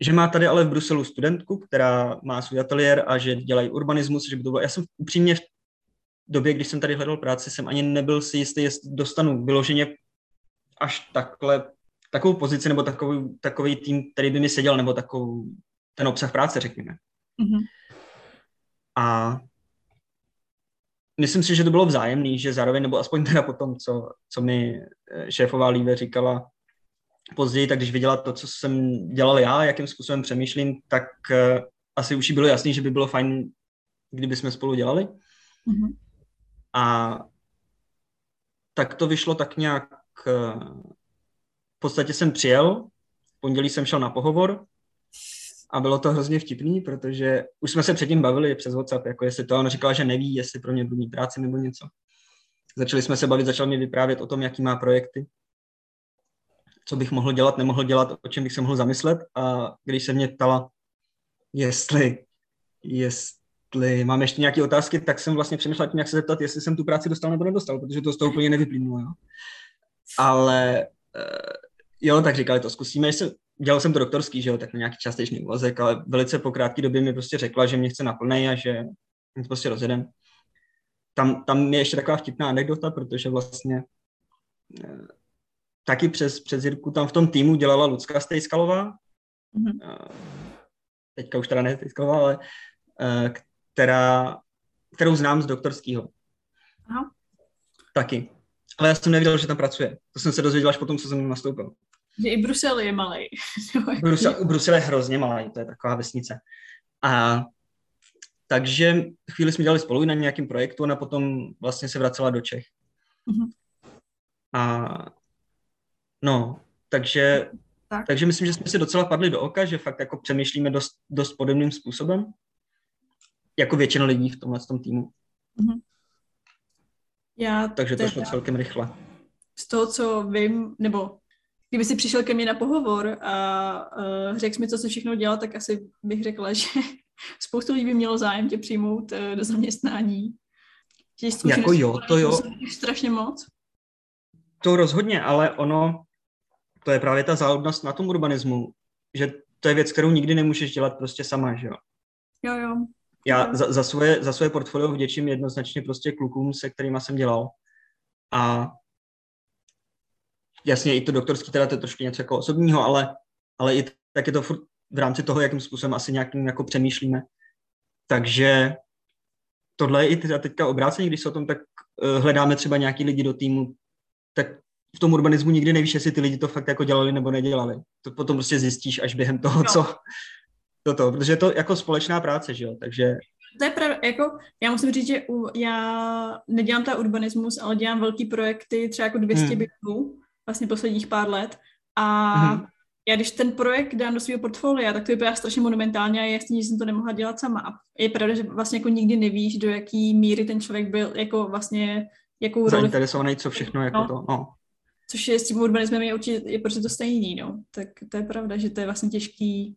Že má tady ale v Bruselu studentku, která má svůj ateliér a že dělají urbanismus, že by to bylo... Já jsem upřímně v době, když jsem tady hledal práci, jsem ani nebyl si jistý, jestli dostanu vyloženě až takhle, takovou pozici nebo takový, takový tým, který by mi seděl, nebo takovou, ten obsah práce, řekněme. Mm-hmm. A myslím si, že to bylo vzájemný, že zároveň, nebo aspoň teda potom, co, co mi šéfová Líve říkala později, tak když viděla to, co jsem dělal já, jakým způsobem přemýšlím, tak uh, asi už jí bylo jasný, že by bylo fajn, kdyby jsme spolu dělali. Mm-hmm. A tak to vyšlo tak nějak, v podstatě jsem přijel, v pondělí jsem šel na pohovor a bylo to hrozně vtipný, protože už jsme se předtím bavili přes WhatsApp, jako jestli to, a ona říkala, že neví, jestli pro mě budu mít práci nebo něco. Začali jsme se bavit, začal mě vyprávět o tom, jaký má projekty, co bych mohl dělat, nemohl dělat, o čem bych se mohl zamyslet, a když se mě ptala, jestli, jestli mám ještě nějaké otázky, tak jsem vlastně přemýšlel tím, jak se zeptat, jestli jsem tu práci dostal nebo nedostal, protože to z toho úplně nevyplynulo. Jo? Ale jo, tak říkali, to zkusíme. Jsem, dělal jsem to doktorský, že jo, tak na nějaký částečný úvazek, ale velice po krátké době mi prostě řekla, že mě chce naplnej a že mě prostě rozjedem. Tam, tam je ještě taková vtipná anekdota, protože vlastně taky přes, přes Jirku tam v tom týmu dělala Lucka Stejskalová. Mm-hmm. Teďka už teda ne Stejskalová, ale Která, kterou znám z doktorského. Aha. Taky. Ale já jsem nevěděl, že tam pracuje. To jsem se dozvěděl až potom, co jsem nastoupil. Že i Brusel je malej. Brusel, Brusel je hrozně malý, to je taková vesnice. A takže chvíli jsme dělali spolu na nějakém projektu, ona potom vlastně se vracela do Čech. Uh-huh. A no, takže, tak. takže myslím, že jsme si docela padli do oka, že fakt jako přemýšlíme dost, dost podobným způsobem. Jako většina lidí v tomhle tom týmu. Já Takže to šlo celkem rychle. Z toho, co vím, nebo kdyby si přišel ke mně na pohovor a uh, řekl mi, co se všechno dělá, tak asi bych řekla, že spoustu lidí by mělo zájem tě přijmout uh, do zaměstnání. Jako jo, to jo. Strašně moc. To rozhodně, ale ono, to je právě ta záludnost na tom urbanismu, že to je věc, kterou nikdy nemůžeš dělat prostě sama, že jo? Jo, jo. Já za, za, svoje, za svoje portfolio vděčím jednoznačně prostě klukům, se kterýma jsem dělal. A jasně i to doktorský, teda to je trošku něco jako osobního, ale, ale i tak je to furt v rámci toho, jakým způsobem asi nějakým jako přemýšlíme. Takže tohle je i teda teďka obrácení, když se o tom tak uh, hledáme třeba nějaký lidi do týmu, tak v tom urbanismu nikdy nevíš, jestli ty lidi to fakt jako dělali nebo nedělali. To potom prostě zjistíš až během toho, no. co... Toto, protože je to jako společná práce, že jo, takže... To je pravda, jako, já musím říct, že u, já nedělám ta urbanismus, ale dělám velký projekty, třeba jako dvě stě hmm. bytů, vlastně posledních pár let, a hmm. já když ten projekt dám do svého portfolia, tak to vypadá strašně monumentálně a jasně, že jsem to nemohla dělat sama. A je pravda, že vlastně jako nikdy nevíš, do jaký míry ten člověk byl, jako vlastně, jakou roli... Zainteresovaný, co všechno, jako no. to, no. Což je s tím urbanismem, je určitě, je prostě to stejný, no. Tak to je pravda, že to je vlastně těžký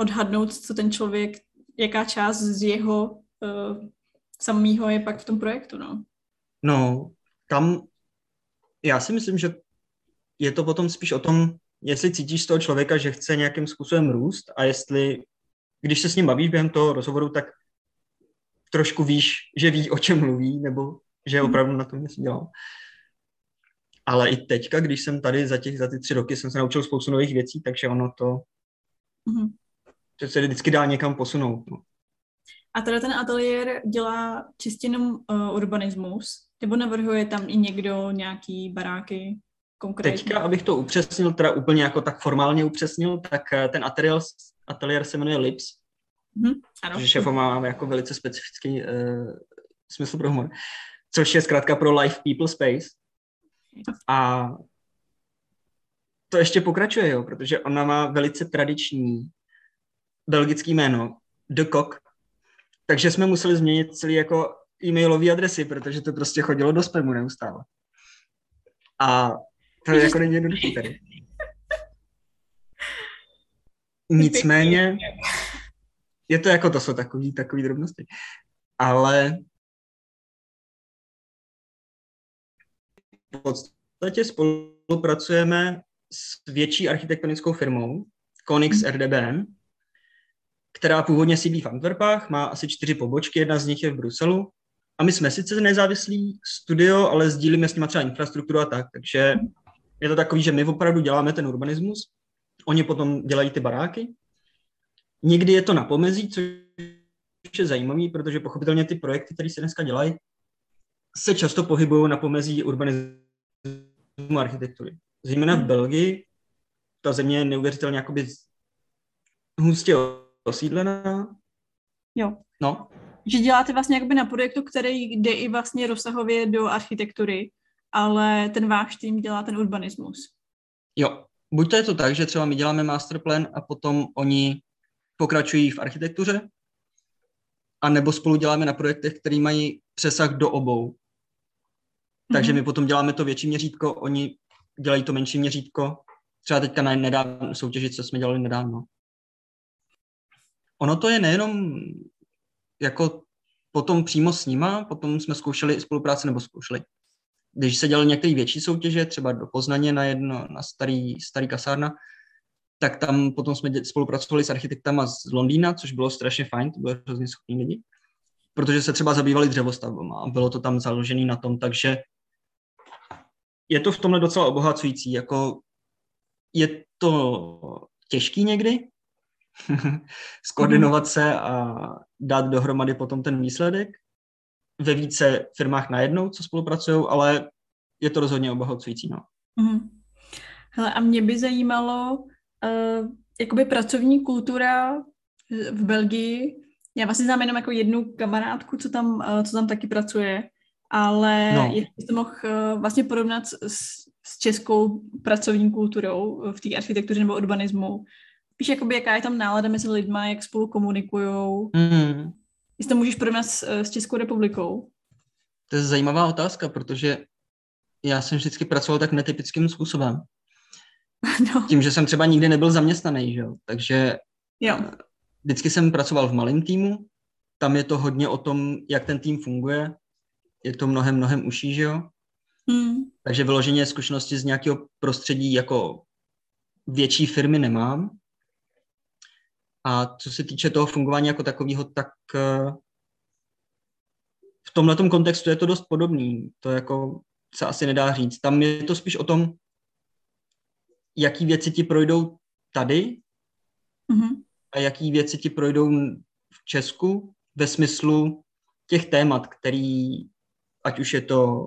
odhadnout, co ten člověk, jaká část z jeho uh, samýho je pak v tom projektu, no. No, tam já si myslím, že je to potom spíš o tom, jestli cítíš z toho člověka, že chce nějakým způsobem růst a jestli, když se s ním bavíš během toho rozhovoru, tak trošku víš, že ví, o čem mluví, nebo že opravdu na tom něco dělal. Ale i teďka, když jsem tady za, těch, za ty tři roky, jsem se naučil spoustu nových věcí, takže ono to mm-hmm. přece vždycky dá někam posunout. No. A teda ten ateliér dělá čistě jenom uh, urbanismus? Nebo navrhuje tam i někdo nějaký baráky konkrétně? Teďka, abych to upřesnil, teda úplně jako tak formálně upřesnil, tak uh, ten ateliér, ateliér se jmenuje Lips. Mm-hmm. Ano. Šéfa má jako velice specifický uh, smysl pro humor. Což je zkrátka pro Life People Space. A to ještě pokračuje, jo, protože ona má velice tradiční belgický jméno, de Kok, takže jsme museli změnit celý jako e-mailový adresy, protože to prostě chodilo do spamu neustále. A to je jako není jednoduchý tady. Nicméně je to jako, to jsou takový, takový drobnosti. Ale v podstatě spolupracujeme s větší architektonickou firmou, Konix R D B, která původně sídlí v Antverpách, má asi čtyři pobočky, jedna z nich je v Bruselu. A my jsme sice nezávislí studio, ale sdílíme s nimi třeba infrastrukturu a tak, takže je to takový, že my opravdu děláme ten urbanismus, oni potom dělají ty baráky. Někdy je to na pomezí, což je zajímavý, protože pochopitelně ty projekty, které se dneska dělají, se často pohybují na pomezí urbanismu a architektury. Zejména v Belgii, ta země je neuvěřitelně jakoby hustě osídlená. Jo. No. Že děláte vlastně jakoby na projektu, který jde i vlastně rozsahově do architektury, ale ten váš tým dělá ten urbanismus. Jo. Buď to je to tak, že třeba my děláme masterplan a potom oni pokračují v architektuře, anebo spolu děláme na projektech, který mají přesah do obou. Takže my potom děláme to větší měřítko, oni dělají to menší měřítko. Třeba teďka na nedávnou soutěži, co jsme dělali nedávno. Ono to je nejenom jako potom přímo s nima, potom jsme zkoušeli spolupráci nebo zkoušeli. Když se dělali některé větší soutěže, třeba do Poznaně na jedno, na starý, starý kasárna, tak tam potom jsme dě- spolupracovali s architektama z Londýna, což bylo strašně fajn, to bylo hrozně schopný lidi, protože se třeba zabývali dřevostavbama a bylo to tam založené na tom, takže je to v tomhle docela obohacující, jako je to těžký někdy skoordinovat se a dát dohromady potom ten výsledek ve více firmách najednou, co spolupracujou, ale je to rozhodně obohacující, no. Mm. Hele, a mě by zajímalo uh, jakoby pracovní kultura v Belgii. Já vlastně znám jenom jako jednu kamarádku, co tam, co tam taky pracuje, ale no. Jestli to mohl vlastně porovnat s, s českou pracovní kulturou v té architektuře nebo urbanismu. Píš, jakoby, jaká je tam nálada mezi lidma, jak spolu komunikujou. Mm. Jestli to můžeš porovnat s, s Českou republikou? To je zajímavá otázka, protože já jsem vždycky pracoval tak netypickým způsobem. No. Tím, že jsem třeba nikdy nebyl zaměstnaný, že jo? Takže... Jo. Vždycky jsem pracoval v malém týmu, tam je to hodně o tom, jak ten tým funguje, je to mnohem, mnohem užší, že jo? Mm. Takže vyloženě zkušenosti z nějakého prostředí jako větší firmy nemám. A co se týče toho fungování jako takového, tak v tomhletom kontextu je to dost podobný, to jako se asi nedá říct. Tam je to spíš o tom, jaký věci ti projdou tady, mm-hmm. a jaký věci ti projdou v Česku ve smyslu těch témat, který, ať už je to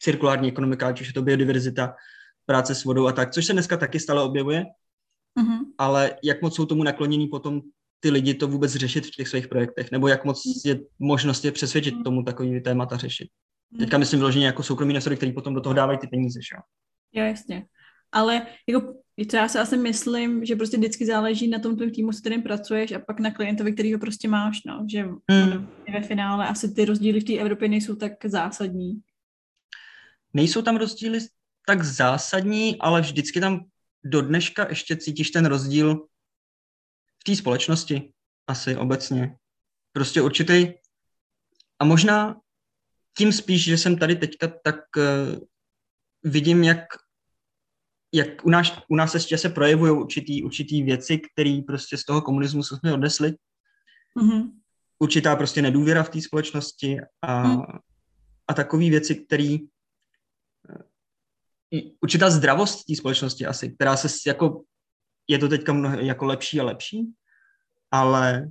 cirkulární ekonomika, ať už je to biodiverzita, práce s vodou a tak, což se dneska taky stále objevuje, mm-hmm. ale jak moc jsou tomu naklonění potom ty lidi to vůbec řešit v těch svých projektech, nebo jak moc je možnost je přesvědčit mm-hmm. tomu takový témata řešit. Mm-hmm. Teďka myslím vyloženě jako soukromí investory, který potom do toho dávají ty peníze, že? Jo, jasně. Ale jako to já si asi myslím, že prostě vždycky záleží na tom tvém týmu, s kterým pracuješ a pak na klientovi, který ho prostě máš, no. Že mm. ve finále asi ty rozdíly v té Evropě nejsou tak zásadní. Nejsou tam rozdíly tak zásadní, ale vždycky tam do dneška ještě cítíš ten rozdíl v té společnosti asi obecně. Prostě určitý. A možná tím spíš, že jsem tady teďka, tak uh, vidím, jak Jak u nás, u nás ještě se projevují určitý, určitý věci, které prostě z toho komunismu jsme odnesli. Mm-hmm. Určitá prostě nedůvěra v té společnosti a, mm. a takové věci, které určitá zdravost té společnosti asi, která se jako, je to teďka mnohem jako lepší a lepší, ale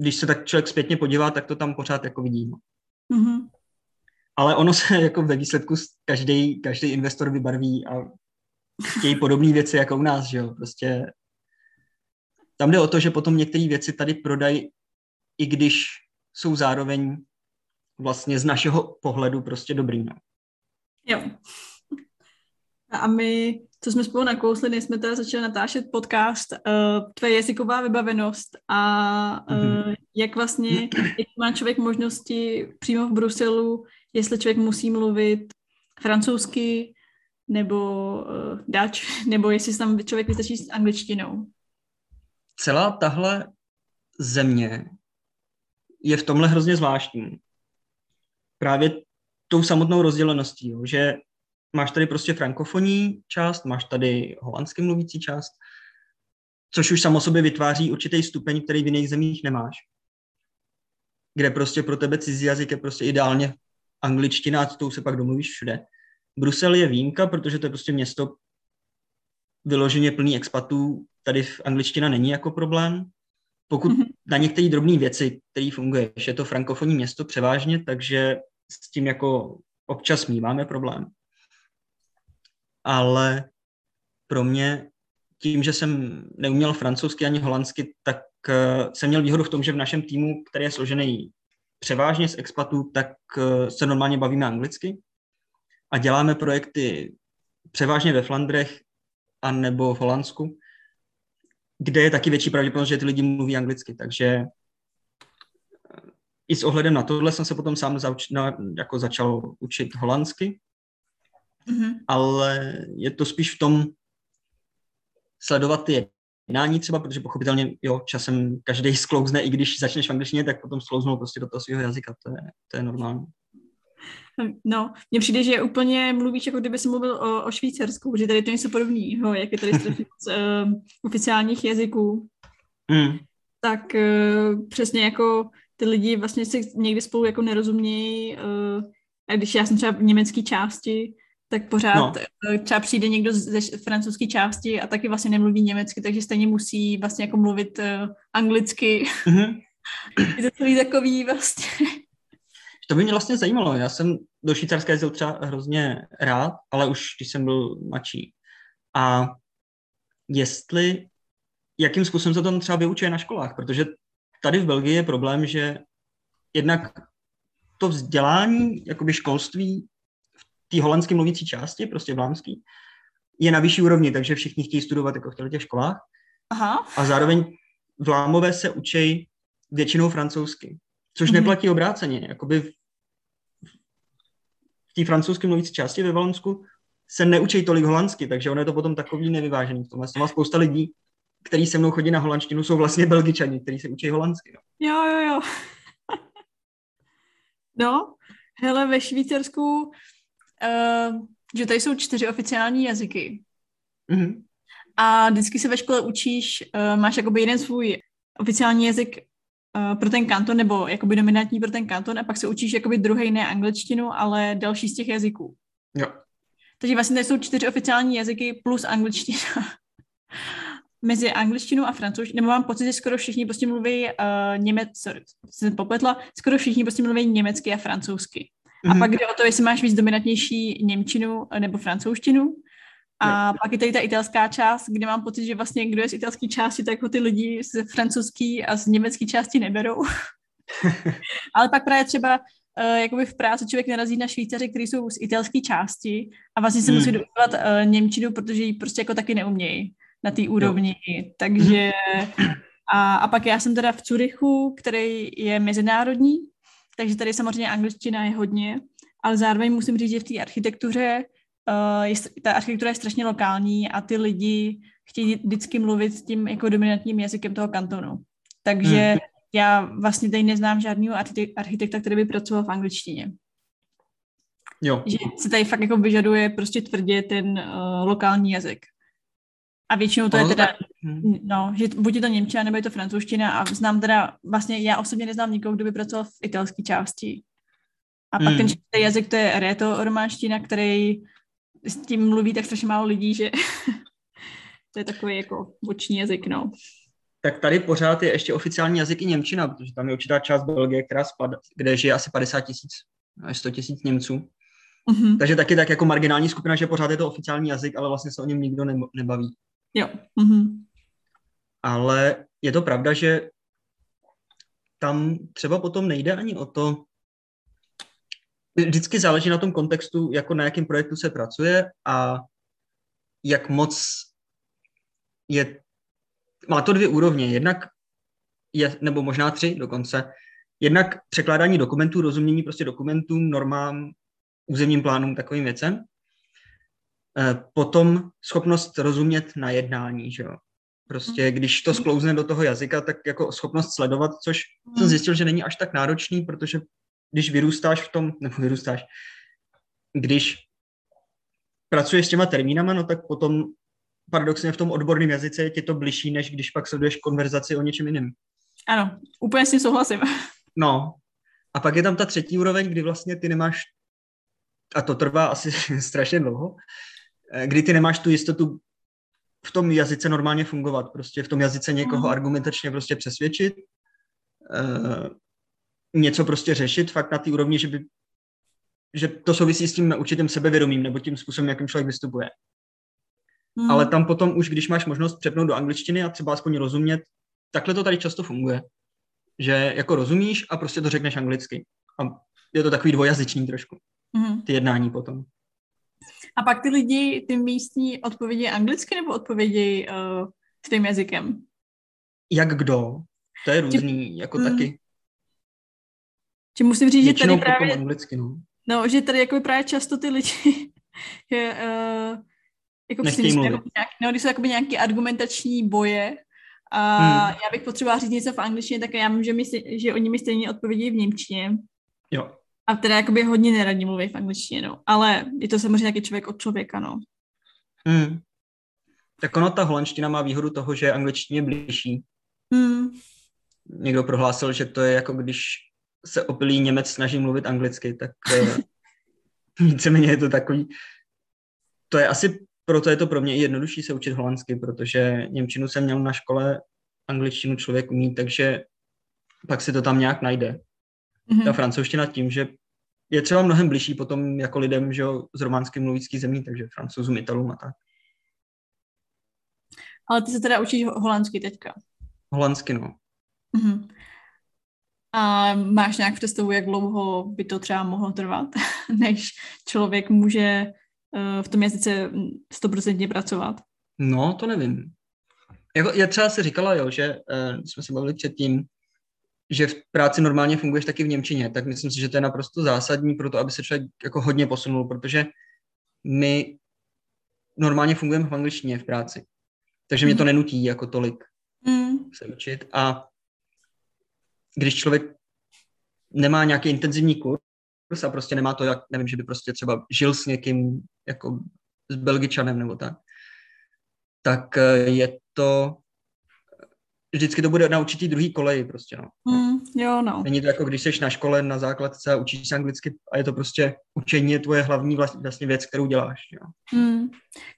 když se tak člověk zpětně podívá, tak to tam pořád jako vidím. Mm-hmm. Ale ono se jako ve výsledku každý, každý investor vybarví a chtějí podobné věci jako u nás, že jo, prostě tam jde o to, že potom některé věci tady prodají, i když jsou zároveň vlastně z našeho pohledu prostě dobrý. Jo. A my, co jsme spolu nakousli, než jsme teda začali natáčet podcast, uh, tvoje jazyková vybavenost a uh, mm-hmm. jak vlastně, jak má člověk možnosti přímo v Bruselu, jestli člověk musí mluvit francouzsky nebo uh, dač, nebo jestli tam člověk vystačí s angličtinou. Celá tahle země je v tomhle hrozně zvláštní. Právě tou samotnou rozděleností, jo, že máš tady prostě frankofonní část, máš tady holandsky mluvící část, což už samo sobě vytváří určitý stupeň, který v jiných zemích nemáš. Kde prostě pro tebe cizí jazyk je prostě ideálně angličtina, s tou se pak domluvíš všude. Brusel je výjimka, protože to je prostě město vyloženě plný expatů, tady angličtina není jako problém. Pokud na některé drobné věci, které funguje, je to frankofonní město převážně, takže s tím jako občas míváme problém. Ale pro mě, tím, že jsem neuměl francouzsky ani holandsky, tak jsem měl výhodu v tom, že v našem týmu, který je složený převážně z expatů, tak se normálně bavíme anglicky a děláme projekty převážně ve Flandrech a nebo v Holandsku, kde je taky větší pravděpodobnost, že ty lidi mluví anglicky, takže i s ohledem na tohle jsem se potom sám zauč, na, jako začal učit holandsky, mm-hmm. ale je to spíš v tom sledovat ty jednání třeba, protože pochopitelně jo, časem každý sklouzne, i když začneš v angličtině, tak potom sklouznou prostě do toho svého jazyka, to je, to je normální. No, mně přijde, že úplně mluvíš, jako kdyby jsi mluvil o, o Švýcarsku, že tady je to něco podobného, jak je tady strašně z uh, oficiálních jazyků. Mm. Tak uh, přesně jako ty lidi vlastně si někdy spolu jako nerozumějí, uh, a když já jsem třeba v německé části, tak pořád no. uh, třeba přijde někdo ze š- francouzské části a taky vlastně nemluví německy, takže stejně musí vlastně jako mluvit uh, anglicky. Mm-hmm. Je to celý takový vlastně... To by mě vlastně zajímalo. Já jsem do Švýcarska jezdil třeba hrozně rád, ale už když jsem byl mladší. A jestli, jakým způsobem se to třeba vyučuje na školách, protože tady v Belgii je problém, že jednak to vzdělání, jakoby školství v té holandsky mluvící části, prostě vlámský, je na vyšší úrovni, takže všichni chtějí studovat jako v těch školách. Aha. A zároveň vlámové se učí většinou francouzsky, což mm-hmm. neplatí obráceně. Jakoby v té francouzské mluvící části ve Valonsku se neučí tolik holandsky, takže ono je to potom takový nevyvážený. V tomhle slova spousta lidí, kteří se mnou chodí na holandštinu, jsou vlastně Belgičani, kteří se učí holandsky. No. Jo, jo, jo. No, hele, ve Švýcarsku, uh, že tady jsou čtyři oficiální jazyky. Mm-hmm. A vždycky se ve škole učíš, uh, máš jakoby jeden svůj oficiální jazyk pro ten kanton, nebo jakoby dominantní pro ten kanton, a pak se učíš jakoby druhej, ne angličtinu, ale další z těch jazyků. Jo. Takže vlastně tady jsou čtyři oficiální jazyky plus angličtina. Mezi angličtinou a francouzštinou, nebo mám pocit, že skoro všichni prostě mluví uh, němec, sorry, jsem popletla, skoro všichni prostě mluví německy a francouzsky. Mm-hmm. A pak jde o to, jestli máš víc dominantnější němčinu nebo francouzštinu. A jo. Pak je tady ta italská část, kde mám pocit, že vlastně kdo je z italské části, tak ho ty lidi z francouzský a z německé části neberou. Ale pak právě třeba uh, jakoby v práci člověk narazí na Švýcaře, kteří jsou z italské části a vlastně se hmm. musí doučovat uh, němčinu, protože ji prostě jako taky neumějí na té úrovni. Jo. Takže a, a pak já jsem teda v Curychu, který je mezinárodní, takže tady samozřejmě angličtina je hodně, ale zároveň musím říct, že v té architektuře Uh, je, ta architektura je strašně lokální a ty lidi chtějí vždycky mluvit s tím jako dominantním jazykem toho kantonu. Takže hmm. já vlastně tady neznám žádného architekta, který by pracoval v angličtině. Jo. Že se tady fakt jako vyžaduje prostě tvrdě ten uh, lokální jazyk. A většinou to no, je teda, tak... no, že buď je to němčina, nebo je to francouzština a znám teda, vlastně já osobně neznám nikoho, kdo by pracoval v italské části. A pak mm. ten český jazyk, to je réto-románština, který s tím mluví tak strašně málo lidí, že to je takový jako boční jazyk, no. Tak tady pořád je ještě oficiální jazyk i němčina, protože tam je určitá část Belgie, která spadá, kde žije asi padesát tisíc až sto tisíc Němců. Mm-hmm. Takže taky tak jako marginální skupina, že pořád je to oficiální jazyk, ale vlastně se o něm nikdo nebaví. Jo. Mm-hmm. Ale je to pravda, že tam třeba potom nejde ani o to, vždycky záleží na tom kontextu, jako na jakém projektu se pracuje a jak moc je, má to dvě úrovně, jednak je, nebo možná tři dokonce, jednak překládání dokumentů, rozumění prostě dokumentům, normám, územním plánům, takovým věcem, potom schopnost rozumět na jednání, že jo. Prostě když to sklouzne do toho jazyka, tak jako schopnost sledovat, což jsem zjistil, že není až tak náročný, protože když vyrůstáš v tom, nebo vyrůstáš, když pracuješ s těma termínama, no tak potom paradoxně v tom odborném jazyce je ti to bližší, než když pak sleduješ konverzaci o něčem jiném. Ano, úplně s tím souhlasím. No, a pak je tam ta třetí úroveň, kdy vlastně ty nemáš, a to trvá asi strašně dlouho, kdy ty nemáš tu jistotu v tom jazyce normálně fungovat, prostě v tom jazyce někoho mm. argumentačně prostě přesvědčit, eh, něco prostě řešit fakt na té úrovni, že, by, že to souvisí s tím určitým sebevědomím nebo tím způsobem, jakým člověk vystupuje. Mm. Ale tam potom už, když máš možnost přepnout do angličtiny a třeba aspoň rozumět, takhle to tady často funguje, že jako rozumíš a prostě to řekneš anglicky. A je to takový dvojazyčný trošku, mm. ty jednání potom. A pak ty lidi, ty místní odpovědí anglicky nebo odpovědí uh, svým jazykem? Jak kdo? To je různý, Či, jako mm, taky. Či musím říct, většinou že tady právě... Anglicky, no. no, že tady jako právě často ty lidi je, uh, jako přijde, nějak, no, když jsou jakoby nějaké argumentační boje a hmm. já bych potřebovala říct něco v angličtině, tak já vím, že, mi, že oni mi stejně odpovědí v němčině. Jo. A teda jakoby hodně neradně mluví v angličtině, no. Ale je to samozřejmě taky člověk od člověka, no. Mm. Tak ono, ta holandština má výhodu toho, že angličtině blížší. Mm. Někdo prohlásil, že to je jako když se opilý Němec snaží mluvit anglicky, tak víceméně je to takový. To je asi, proto je to pro mě jednodušší se učit holandsky, protože němčinu jsem měl na škole, angličtinu člověk umí, takže pak si to tam nějak najde. Mm-hmm. Ta francouzština tím, že je třeba mnohem blížší potom jako lidem, že jo, z románsky mluvících zemí, takže Francouzům, Italům a tak. Ale ty se teda učíš holandsky teďka. Holandsky, no. Mm-hmm. A máš nějak představu, jak dlouho by to třeba mohlo trvat, než člověk může v tom jazyce stoprocentně pracovat? No, to nevím. Jako, já třeba si říkala, jo, že uh, jsme se bavili předtím, že v práci normálně funguješ taky v němčině, tak myslím si, že to je naprosto zásadní pro to, aby se člověk jako hodně posunul, protože my normálně fungujeme v angličtině v práci. Takže mě to nenutí jako tolik mm. se učit. A když člověk nemá nějaký intenzivní kurz a prostě nemá to, jak nevím, že by prostě třeba žil s někým, jako s Belgičanem nebo tak, tak je to... Vždycky to bude na určitý druhý koleji prostě, no. Mm, jo, no. Není to jako, když jsi na škole, na základce a učíš se anglicky a je to prostě učení, je tvoje hlavní vlastně, vlastně věc, kterou děláš, jo. Mm.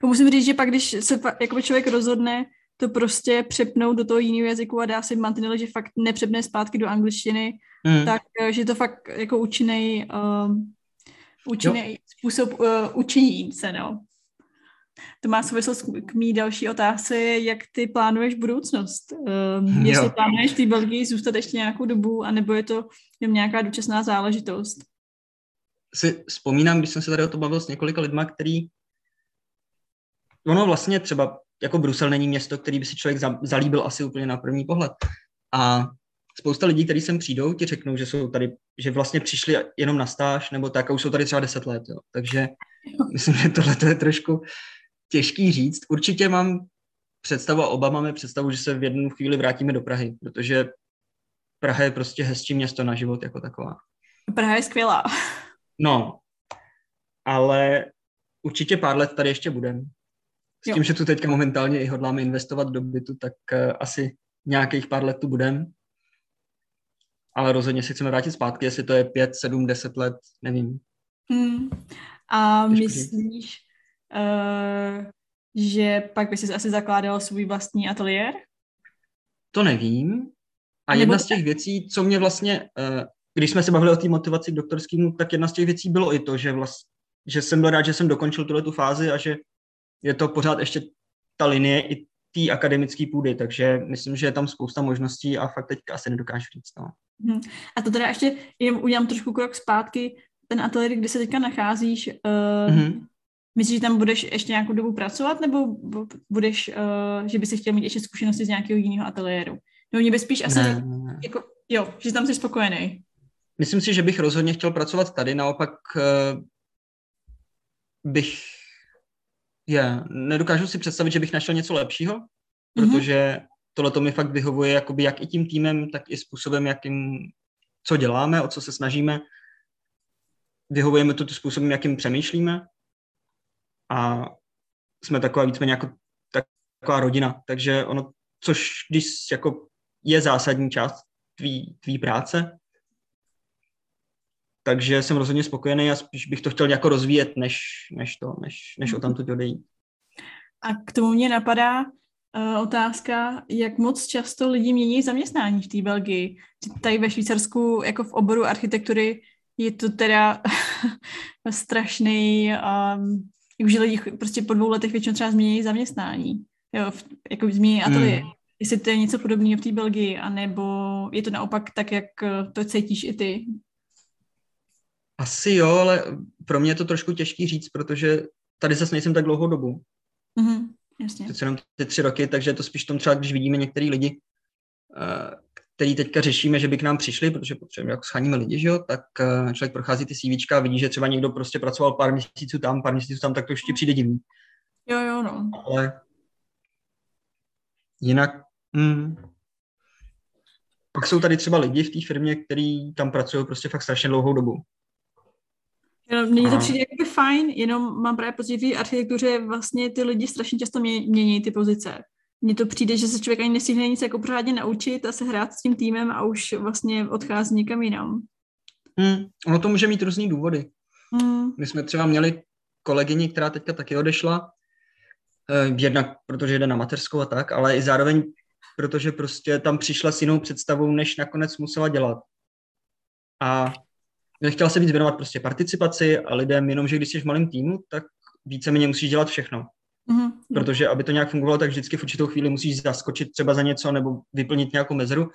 Musím říct, že pak, když se jakoby člověk rozhodne to prostě přepnout do toho jiného jazyku a dá si mantinely, že fakt nepřepne zpátky do angličtiny, mm. tak, že to fakt jako účinný um, účinný způsob uh, učení se, no. To má souvislost k mý další otázce, jak ty plánuješ budoucnost. Um, jestli plánuješ v té Belgii zůstat ještě nějakou dobu, anebo je to jen nějaká dočasná záležitost? Si vzpomínám, když jsem se tady o to bavil s několika lidma, který... Ono vlastně třeba, jako Brusel není město, který by si člověk za, zalíbil asi úplně na první pohled. A spousta lidí, kteří sem přijdou, ti řeknou, že jsou tady, že vlastně přišli jenom na stáž, nebo tak, a už jsou tady třeba deset let, jo. Takže myslím, že tohle je trošku... Těžký říct. Určitě mám představu a oba máme představu, že se v jednu chvíli vrátíme do Prahy, protože Praha je prostě hezčí město na život jako taková. Praha je skvělá. No, ale určitě pár let tady ještě budem. S jo. tím, že tu teďka momentálně i hodláme investovat do bytu, tak asi nějakých pár let tu budem. ale rozhodně si chceme vrátit zpátky, jestli to je pět, sedm, deset let, nevím. Hmm. A Těžko myslíš, uh, že pak by jsi asi zakládal svůj vlastní ateliér? To nevím. A Nebo jedna z těch tak... věcí, co mě vlastně, uh, když jsme se bavili o té motivaci k doktorskému, tak jedna z těch věcí bylo i to, že, vlast, že jsem byl rád, že jsem dokončil tuhle tu fázi a že je to pořád ještě ta linie i té akademické půdy, takže myslím, že je tam spousta možností a fakt teďka asi nedokážu říct. No. Hmm. A to teda ještě jen udělám trošku krok zpátky, ten ateliér, kde se teďka nacházíš, uh, mm-hmm. myslíš, že tam budeš ještě nějakou dobu pracovat, nebo budeš, uh, že by si chtěl mít ještě zkušenosti z nějakého jiného ateliéru? No mě by spíš asi, ne, ne. Jako, jo, že tam jsi spokojený. Myslím si, že bych rozhodně chtěl pracovat tady, naopak uh, bych, yeah, nedokážu si představit, že bych našel něco lepšího, mm-hmm. protože tohleto mi fakt vyhovuje jakoby jak i tím týmem, tak i způsobem, jakým, co děláme, o co se snažíme. Vyhovujeme to způsobem, jakým přemýšlíme a jsme taková víceméně jako taková rodina. Takže ono, což když jako je zásadní část tvý, tvý práce, takže jsem rozhodně spokojený a spíš bych to chtěl jako rozvíjet, než, než to, než, než o tamto odejít. A k tomu mě napadá uh, otázka, jak moc často lidi mění zaměstnání v té Belgii. Tady ve Švýcarsku jako v oboru architektury je to teda strašný, um, že lidi prostě po dvou letech většinou třeba změní zaměstnání, jo, v, jako změní ateliér. Hmm. Jestli to je něco podobného v té Belgii, anebo je to naopak tak, jak to cítíš i ty? Asi jo, ale pro mě je to trošku těžký říct, protože tady zase nejsem tak dlouhou dobu. Mm-hmm, jasně. To jsou jenom ty tři roky, takže je to spíš tom třeba, když vidíme některý lidi, který teďka řešíme, že by k nám přišli, protože potřebujeme, jako scháníme lidi, že jo, tak člověk prochází ty CVčka a vidí, že třeba někdo prostě pracoval pár měsíců tam, pár měsíců tam, tak to už ti přijde divný. Jo, jo, no. Ale jinak... Mm. Pak jsou tady třeba lidi v té firmě, který tam pracují prostě fakt strašně dlouhou dobu. Mně to přijde jakoby fajn, jenom mám právě pocit, že v architektuře vlastně ty lidi strašně často mění ty pozice. Mně to přijde, že se člověk ani nestihne nic jako pořádně naučit a se hrát s tím týmem a už vlastně odchází někam jinam. Hmm, ono to může mít různý důvody. Hmm. My jsme třeba měli kolegyni, která teďka taky odešla, jednak protože jde na mateřskou a tak, ale i zároveň protože prostě tam přišla s jinou představou, než nakonec musela dělat. A nechtěla se víc věnovat prostě participaci a lidem, jenomže když jsi v malém týmu, tak víceméně musíš dělat všechno. Mm-hmm. Protože aby to nějak fungovalo, tak vždycky v určitou chvíli musíš zaskočit třeba za něco nebo vyplnit nějakou mezeru.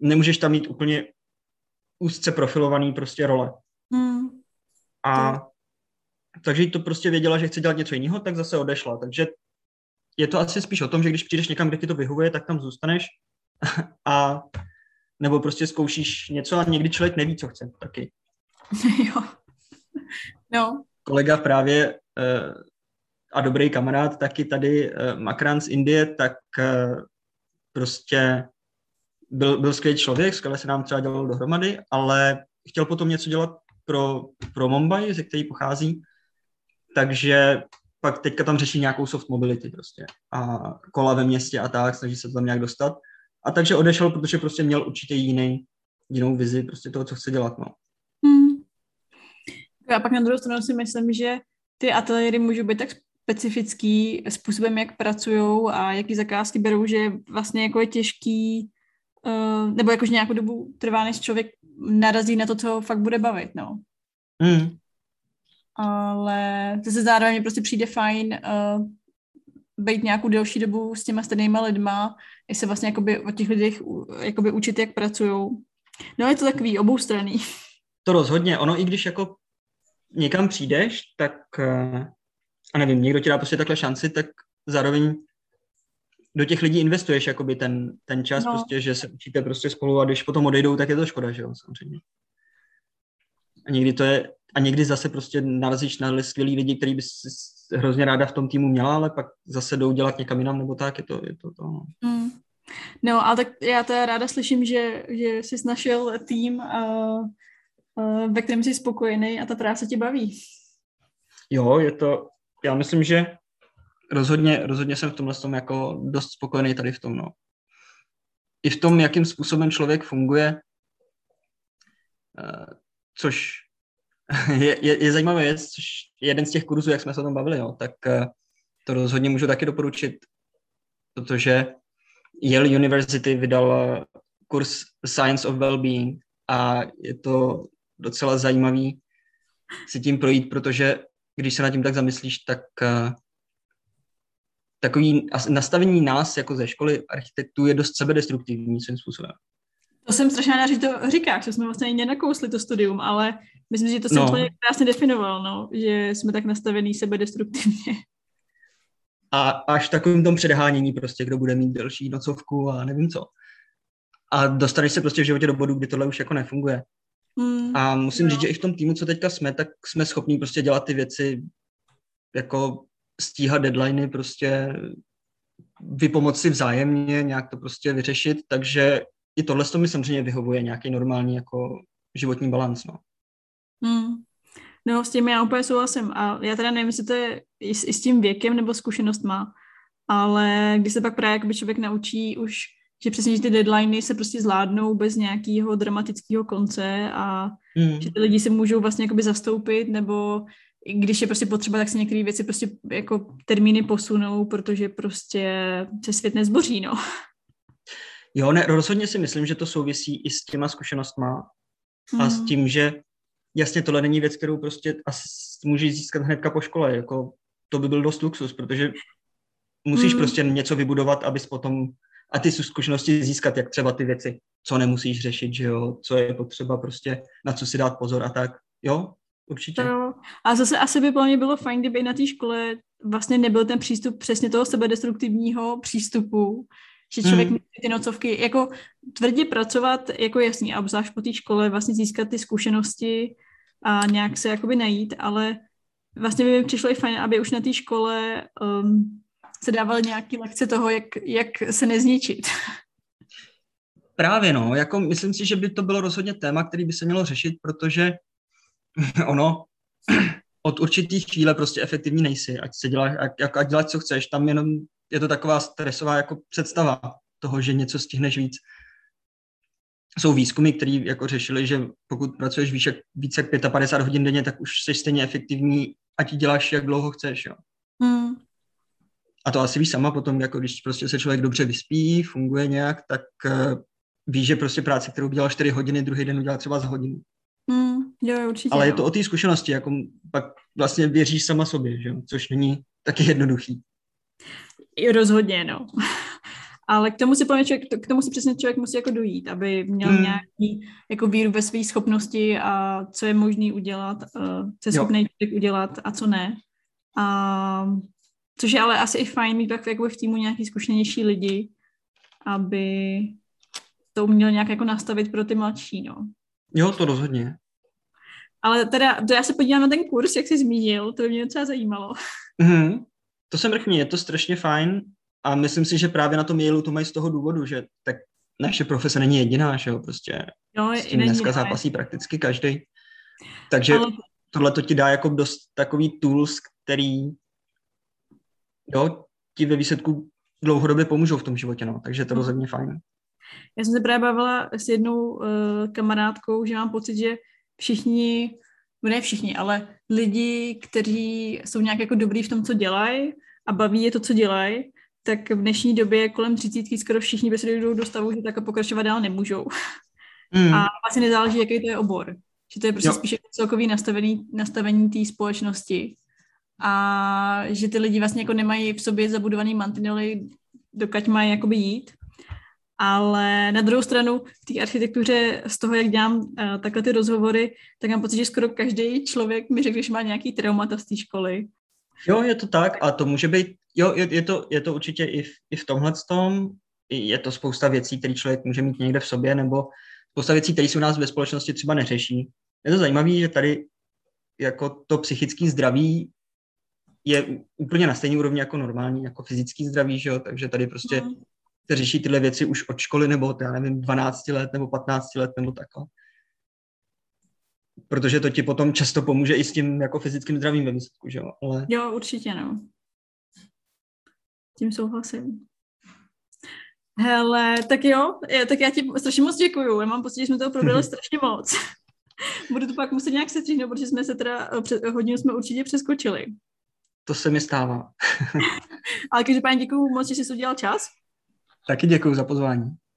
Nemůžeš tam mít úplně úzce profilovaný prostě role. Mm. A mm. takže to prostě věděla, že chce dělat něco jiného, tak zase odešla. Takže je to asi spíš o tom, že když přijdeš někam, kde ti to vyhovuje, tak tam zůstaneš a nebo prostě zkoušíš něco a někdy člověk neví, co chce taky. Jo. No. Kolega právě a dobrý kamarád, taky tady Makran z Indie, tak prostě byl, byl skvělý člověk, skvěle se nám třeba dělalo dohromady, ale chtěl potom něco dělat pro, pro Mumbai, ze který pochází, takže pak teďka tam řeší nějakou soft mobility prostě a kola ve městě a tak, snaží se tam nějak dostat. A takže odešel, protože prostě měl určitě jiný, jinou vizi prostě toho, co chce dělat, no. Hmm. A pak na druhou stranu si myslím, že ty ateliéry můžou být tak specifický způsobem, jak pracujou a jaký zakázky berou, že vlastně jako je těžký, uh, nebo jakože nějakou dobu trvá, než člověk narazí na to, co ho fakt bude bavit, no. Hmm. Ale to se zároveň prostě přijde fajn uh, být nějakou delší dobu s těma stejnýma lidma, i se vlastně jakoby od těch lidech jakoby učit, jak pracujou. No je to takový oboustranný. To rozhodně. Ono, i když jako někam přijdeš, tak uh, a nevím, někdo ti dá prostě takhle šanci, tak zároveň do těch lidí investuješ jakoby ten, ten čas, no. Prostě, že se učíte prostě spolu a když potom odejdou, tak je to škoda, že jo, samozřejmě. A někdy to je A někdy zase prostě narazíš na skvělý lidi, který bys hrozně ráda v tom týmu měla, ale pak zase jdou dělat někam jinam, nebo tak, je to je to. to no. Mm. No, ale tak já teda ráda slyším, že, že jsi našel tým, uh, uh, ve kterém jsi spokojený a ta práce tě baví. Jo, je to, já myslím, že rozhodně, rozhodně jsem v tomhle tom jako dost spokojený tady v tom, no. I v tom, jakým způsobem člověk funguje, což je, je, je zajímavé věc, což je jeden z těch kurzů, jak jsme se o tom bavili, jo, tak to rozhodně můžu taky doporučit, protože Yale University vydala kurz Science of Wellbeing a je to docela zajímavý si tím projít, protože když se nad tím tak zamyslíš, tak takový nastavení nás jako ze školy architektů je dost sebedestruktivní svým způsobem. To jsem strašně ráda, že to říkáš, že jsme vlastně ani nenakousli to studium, ale myslím, že to jsem no. krásně definoval, no, že jsme tak nastavení sebedestruktivně. A až takovým tom předhánění prostě, kdo bude mít delší nocovku a nevím co. A dostaneš se prostě v životě do bodu, kdy tohle už jako nefunguje. Mm, a musím no. říct, že i v tom týmu, co teďka jsme, tak jsme schopní prostě dělat ty věci, jako stíhat deadliny, prostě vypomoci vzájemně, nějak to prostě vyřešit, takže i tohle mi samozřejmě vyhovuje nějaký normální jako životní balans, no. Mm. No, s tím já úplně souhlasím a já teda nevím, jestli to je i s, i s tím věkem nebo zkušenost má, ale když se pak právě jakoby člověk naučí už, že přesně že ty deadliny se prostě zvládnou bez nějakého dramatického konce a mm. že ty lidi se můžou vlastně jakoby zastoupit nebo když je prostě potřeba, tak se některé věci prostě jako termíny posunou, protože prostě se svět nezboří, no. Jo, ne, rozhodně si myslím, že to souvisí i s těma zkušenostma mm. a s tím, že jasně, tohle není věc, kterou prostě asi můžeš získat hnedka po škole, jako to by byl dost luxus, protože musíš mm. prostě něco vybudovat, abys potom a ty zkušenosti získat, jak třeba ty věci, co nemusíš řešit, že jo, co je potřeba prostě, na co si dát pozor a tak, jo, určitě. Jo. A zase asi by pro mě bylo fajn, kdyby na té škole vlastně nebyl ten přístup přesně toho sebedestruktivního přístupu, že člověk hmm. ty nocovky, jako tvrdě pracovat, jako jasný, a obzvlášť po té škole vlastně získat ty zkušenosti a nějak se jakoby najít, ale vlastně by mi přišlo i fajn, aby už na té škole um, se dávaly nějaké lekce toho, jak, jak se nezničit. Právě no, jako myslím si, že by to bylo rozhodně téma, který by se mělo řešit, protože ono od určitých chvíle prostě efektivní nejsi, ať se děláš, ať, ať děláš, co chceš, tam jenom je to taková stresová jako představa toho, že něco stihneš víc. Jsou výzkumy, které jako řešili, že pokud pracuješ víc, víc jak padesát pět hodin denně, tak už jsi stejně efektivní a ti děláš, jak dlouho chceš. Jo. Mm. A to asi víš sama potom, jako když prostě se člověk dobře vyspí, funguje nějak, tak uh, víš, že prostě práce, kterou dělal čtyři hodiny, druhý den udělal třeba za hodinu. Mm, jo, určitě. Ale jo. Je to o té zkušenosti, jako pak vlastně věříš sama sobě, že jo, což není taky jednoduchý. Rozhodně, no. Ale k tomu si plně člověk, k tomu si přesně člověk musí jako dojít, aby měl hmm. nějaký jako víru ve své schopnosti a co je možný udělat, co je schopný člověk udělat a co ne. A, což je ale asi i fajn mít pak v týmu nějaký zkušenější lidi, aby to uměl nějak jako nastavit pro ty mladší, no. Jo, to rozhodně. Ale teda, to já se podívám na ten kurz, jak jsi zmínil, to by mě docela zajímalo. Mhm. To se mrkni, je to strašně fajn a myslím si, že právě na tom Yaleu to mají z toho důvodu, že tak naše profese není jediná, že jo, prostě no, s tím dneska zápasí prakticky každý. Takže ale tohle to ti dá jako dost takový tools, který jo, ti ve výsledku dlouhodobě pomůžou v tom životě, no, takže to rozhodně fajn. Já jsem se právě bavila s jednou uh, kamarádkou, že mám pocit, že všichni ne všichni, ale lidi, kteří jsou nějak jako dobrý v tom, co dělají a baví je to, co dělají, tak v dnešní době kolem třicítky skoro všichni by se dojdou do stavu, že tak pokračovat dál nemůžou. Mm. A vlastně nezáleží, jaký to je obor. Že to je prostě jo. spíš celkový nastavení, nastavení té společnosti. A že ty lidi vlastně jako nemají v sobě zabudovaný mantinely, dokud mají jakoby jít. Ale na druhou stranu v té architektuře, z toho, jak dělám uh, takhle ty rozhovory, tak mám pocit, že skoro každý člověk mi řekl, že má nějaký traumata z té školy. Jo, je to tak a to může být, jo, je, je, to, je to určitě i v, i v tomhletom, je to spousta věcí, které člověk může mít někde v sobě, nebo spousta věcí, které se u nás ve společnosti třeba neřeší. Je to zajímavé, že tady jako to psychické zdraví je úplně na stejné úrovni jako normální, jako fyzické zdraví, že jo, takže tady prostě mm. řeší tyhle věci už od školy, nebo od, já nevím, dvanácti let, nebo patnácti let, nebo takhle. Protože to ti potom často pomůže i s tím jako fyzickým zdravím ve výsledku, že jo? Ale jo, určitě, no. Tím souhlasím. Hele, tak jo, tak já ti strašně moc děkuju. Já mám pocit, že jsme toho probrali strašně moc. Budu to pak muset nějak setříhnout, protože jsme se teda, hodinu jsme určitě přeskočili. To se mi stává. Ale každopádně děkuju moc, že jsi udělal čas. Taky děkuju za pozvání.